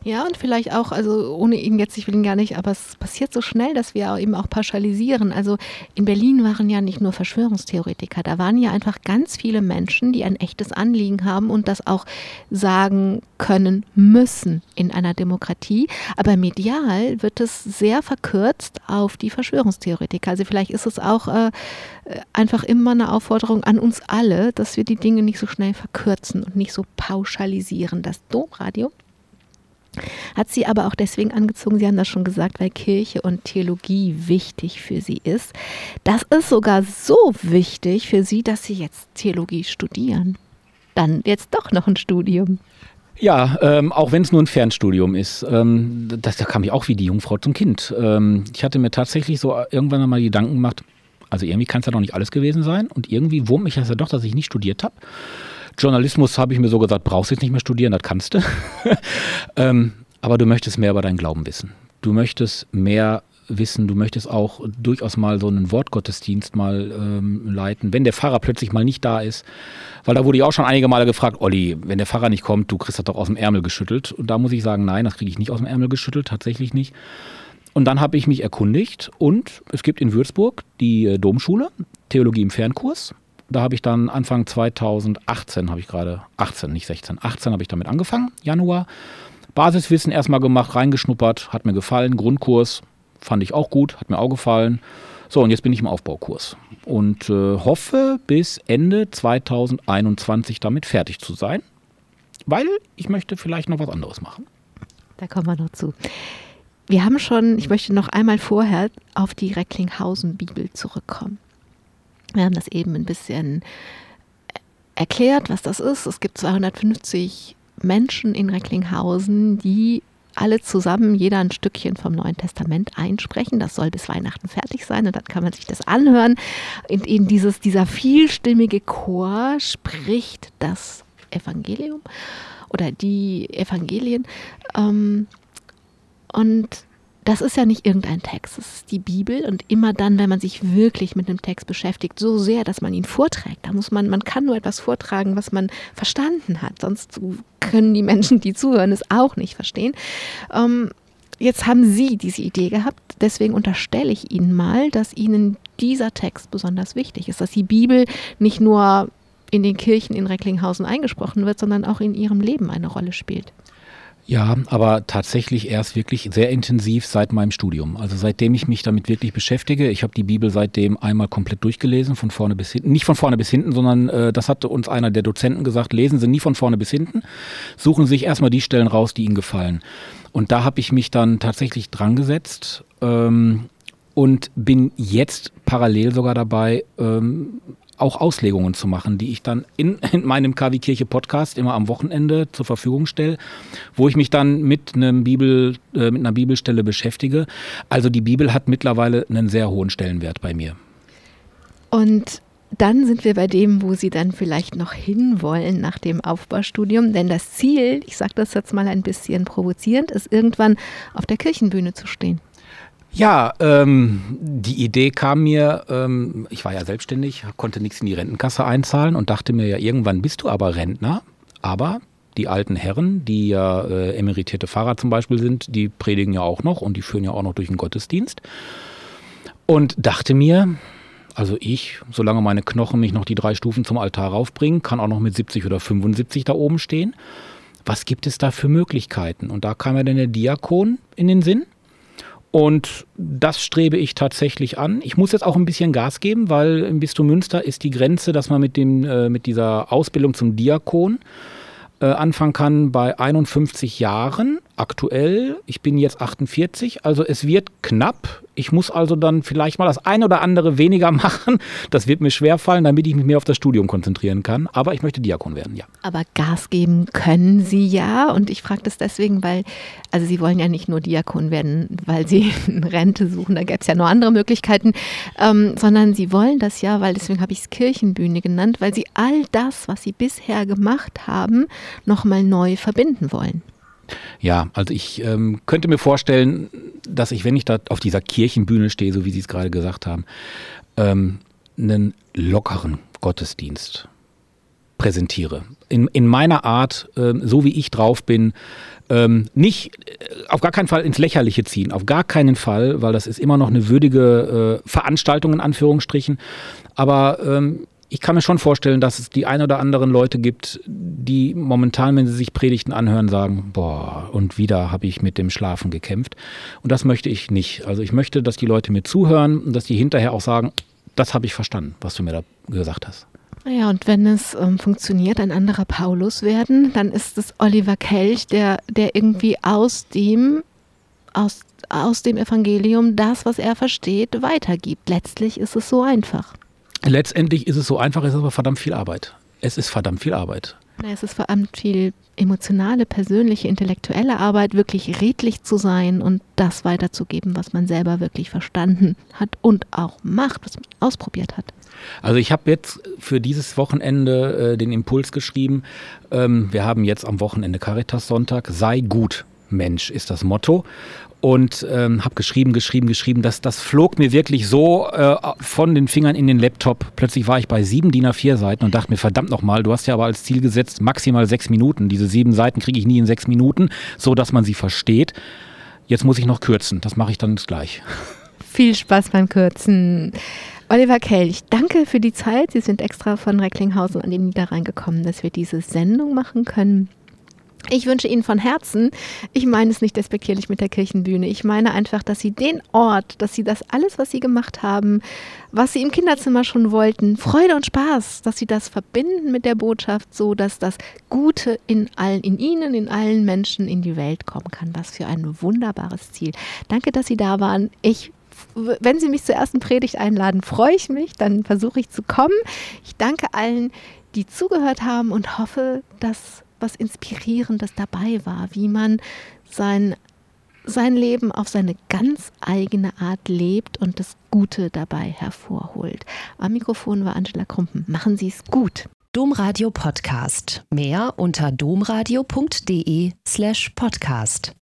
Ja, und vielleicht auch, also ohne ihn jetzt, ich will ihn gar nicht, aber es passiert so schnell, dass wir eben auch pauschalisieren. Also in Berlin waren ja nicht nur Verschwörungstheoretiker, da waren ja einfach ganz viele Menschen, die ein echtes Anliegen haben und das auch sagen können müssen in einer Demokratie. Aber medial wird es sehr verkürzt auf die Verschwörungstheoretiker. Also vielleicht ist es auch einfach immer eine Aufforderung an uns alle, dass wir die Dinge nicht so schnell verkürzen und nicht so pauschalisieren. Das Domradio hat sie aber auch deswegen angezogen, Sie haben das schon gesagt, weil Kirche und Theologie wichtig für sie ist. Das ist sogar so wichtig für sie, dass sie jetzt Theologie studieren. Dann jetzt doch noch ein Studium. Ja, auch wenn es nur ein Fernstudium ist. Da kam ich auch wie die Jungfrau zum Kind. Ich hatte mir tatsächlich so irgendwann einmal Gedanken gemacht, also irgendwie kann es ja doch nicht alles gewesen sein. Und irgendwie wurmt mich das ja doch, dass ich nicht studiert habe. Journalismus habe ich mir so gesagt, brauchst du jetzt nicht mehr studieren, das kannst du. Aber du möchtest mehr über deinen Glauben wissen. Du möchtest mehr wissen, du möchtest auch durchaus mal so einen Wortgottesdienst mal leiten, wenn der Pfarrer plötzlich mal nicht da ist. Weil da wurde ich auch schon einige Male gefragt, Olli, wenn der Pfarrer nicht kommt, du kriegst das doch aus dem Ärmel geschüttelt. Und da muss ich sagen, nein, das kriege ich nicht aus dem Ärmel geschüttelt, tatsächlich nicht. Und dann habe ich mich erkundigt und es gibt in Würzburg die Domschule, Theologie im Fernkurs. Da habe ich dann Anfang 2018, 18 habe ich damit angefangen, Januar. Basiswissen erstmal gemacht, reingeschnuppert, hat mir gefallen. Grundkurs fand ich auch gut, hat mir auch gefallen. So, und jetzt bin ich im Aufbaukurs und hoffe, bis Ende 2021 damit fertig zu sein, weil ich möchte vielleicht noch was anderes machen. Da kommen wir noch zu. Wir haben schon, ich möchte noch einmal vorher auf die Recklinghausen-Bibel zurückkommen. Wir haben das eben ein bisschen erklärt, was das ist. Es gibt 250 Menschen in Recklinghausen, die alle zusammen, jeder ein Stückchen vom Neuen Testament einsprechen. Das soll bis Weihnachten fertig sein und dann kann man sich das anhören. Und in dieser vielstimmige Chor spricht das Evangelium oder die Evangelien. Und das ist ja nicht irgendein Text, es ist die Bibel und immer dann, wenn man sich wirklich mit einem Text beschäftigt, so sehr, dass man ihn vorträgt, da muss man kann nur etwas vortragen, was man verstanden hat, sonst können die Menschen, die zuhören, es auch nicht verstehen. Jetzt haben Sie diese Idee gehabt, deswegen unterstelle ich Ihnen mal, dass Ihnen dieser Text besonders wichtig ist, dass die Bibel nicht nur in den Kirchen in Recklinghausen eingesprochen wird, sondern auch in Ihrem Leben eine Rolle spielt. Ja, aber tatsächlich erst wirklich sehr intensiv seit meinem Studium. Also seitdem ich mich damit wirklich beschäftige. Ich habe die Bibel seitdem einmal komplett durchgelesen, von vorne bis hinten. Nicht von vorne bis hinten, sondern das hatte uns einer der Dozenten gesagt, lesen Sie nie von vorne bis hinten. Suchen Sie sich erstmal die Stellen raus, die Ihnen gefallen. Und da habe ich mich dann tatsächlich dran gesetzt und bin jetzt parallel sogar dabei, auch Auslegungen zu machen, die ich dann in meinem KwieKirche-Podcast immer am Wochenende zur Verfügung stelle, wo ich mich dann mit einer Bibelstelle beschäftige. Also die Bibel hat mittlerweile einen sehr hohen Stellenwert bei mir. Und dann sind wir bei dem, wo Sie dann vielleicht noch hinwollen nach dem Aufbaustudium. Denn das Ziel, ich sage das jetzt mal ein bisschen provozierend, ist irgendwann auf der Kirchenbühne zu stehen. Ja, die Idee kam mir, ich war ja selbstständig, konnte nichts in die Rentenkasse einzahlen und dachte mir ja, irgendwann bist du aber Rentner, aber die alten Herren, die ja emeritierte Pfarrer zum Beispiel sind, die predigen ja auch noch und die führen ja auch noch durch den Gottesdienst und dachte mir, Also ich, solange meine Knochen mich noch die 3 Stufen zum Altar raufbringen, kann auch noch mit 70 oder 75 da oben stehen. Was gibt es da für Möglichkeiten? Und da kam ja dann der Diakon in den Sinn. Und das strebe ich tatsächlich an. Ich muss jetzt auch ein bisschen Gas geben, weil im Bistum Münster ist die Grenze, dass man mit dieser Ausbildung zum Diakon anfangen kann bei 51 Jahren aktuell. Ich bin jetzt 48, also es wird knapp. Ich muss also dann vielleicht mal das eine oder andere weniger machen. Das wird mir schwerfallen, damit ich mich mehr auf das Studium konzentrieren kann. Aber ich möchte Diakon werden, ja. Aber Gas geben können Sie ja. Und ich frage das deswegen, weil, also Sie wollen ja nicht nur Diakon werden, weil Sie Rente suchen, da gäbe es ja noch andere Möglichkeiten, sondern Sie wollen das ja, weil deswegen habe ich es Kirchenbühne genannt, weil Sie all das, was Sie bisher gemacht haben, nochmal neu verbinden wollen. Ja, also ich könnte mir vorstellen, dass ich, wenn ich da auf dieser Kirchenbühne stehe, so wie Sie es gerade gesagt haben, einen lockeren Gottesdienst präsentiere. In meiner Art, so wie ich drauf bin, auf gar keinen Fall ins Lächerliche ziehen, auf gar keinen Fall, weil das ist immer noch eine würdige Veranstaltung in Anführungsstrichen, aber ich kann mir schon vorstellen, dass es die ein oder anderen Leute gibt, die momentan, wenn sie sich Predigten anhören, sagen, boah, und wieder habe ich mit dem Schlafen gekämpft. Und das möchte ich nicht. Also ich möchte, dass die Leute mir zuhören und dass die hinterher auch sagen, das habe ich verstanden, was du mir da gesagt hast. Ja, und wenn es funktioniert, ein anderer Paulus werden, dann ist es Oliver Kelch, der irgendwie aus dem Evangelium das, was er versteht, weitergibt. Letztlich ist es so einfach. Letztendlich ist es so einfach, es ist aber verdammt viel Arbeit. Es ist verdammt viel Arbeit. Es ist verdammt viel emotionale, persönliche, intellektuelle Arbeit, wirklich redlich zu sein und das weiterzugeben, was man selber wirklich verstanden hat und auch macht, was man ausprobiert hat. Also ich habe jetzt für dieses Wochenende den Impuls geschrieben, wir haben jetzt am Wochenende Caritas-Sonntag, sei gut, Mensch, ist das Motto. Und habe geschrieben, das flog mir wirklich so von den Fingern in den Laptop. Plötzlich war ich bei 7 DIN A4 Seiten und dachte mir, verdammt nochmal, du hast ja aber als Ziel gesetzt, maximal 6 Minuten. Diese 7 Seiten kriege ich nie in 6 Minuten, sodass man sie versteht. Jetzt muss ich noch kürzen, das mache ich dann gleich. Viel Spaß beim Kürzen. Oliver Kelch, danke für die Zeit. Sie sind extra von Recklinghausen an den Niederrhein gekommen, dass wir diese Sendung machen können. Ich wünsche Ihnen von Herzen, ich meine es nicht despektierlich mit der Kirchenbühne, ich meine einfach, dass Sie den Ort, dass Sie das alles, was Sie gemacht haben, was Sie im Kinderzimmer schon wollten, Freude und Spaß, dass Sie das verbinden mit der Botschaft, so dass das Gute in allen Menschen in die Welt kommen kann. Was für ein wunderbares Ziel. Danke, dass Sie da waren. Wenn Sie mich zur ersten Predigt einladen, freue ich mich, dann versuche ich zu kommen. Ich danke allen, die zugehört haben und hoffe, dass was Inspirierendes dabei war, wie man sein Leben auf seine ganz eigene Art lebt und das Gute dabei hervorholt. Am Mikrofon war Angela Krumpen. Machen Sie es gut. Domradio Podcast. Mehr unter domradio.de/podcast.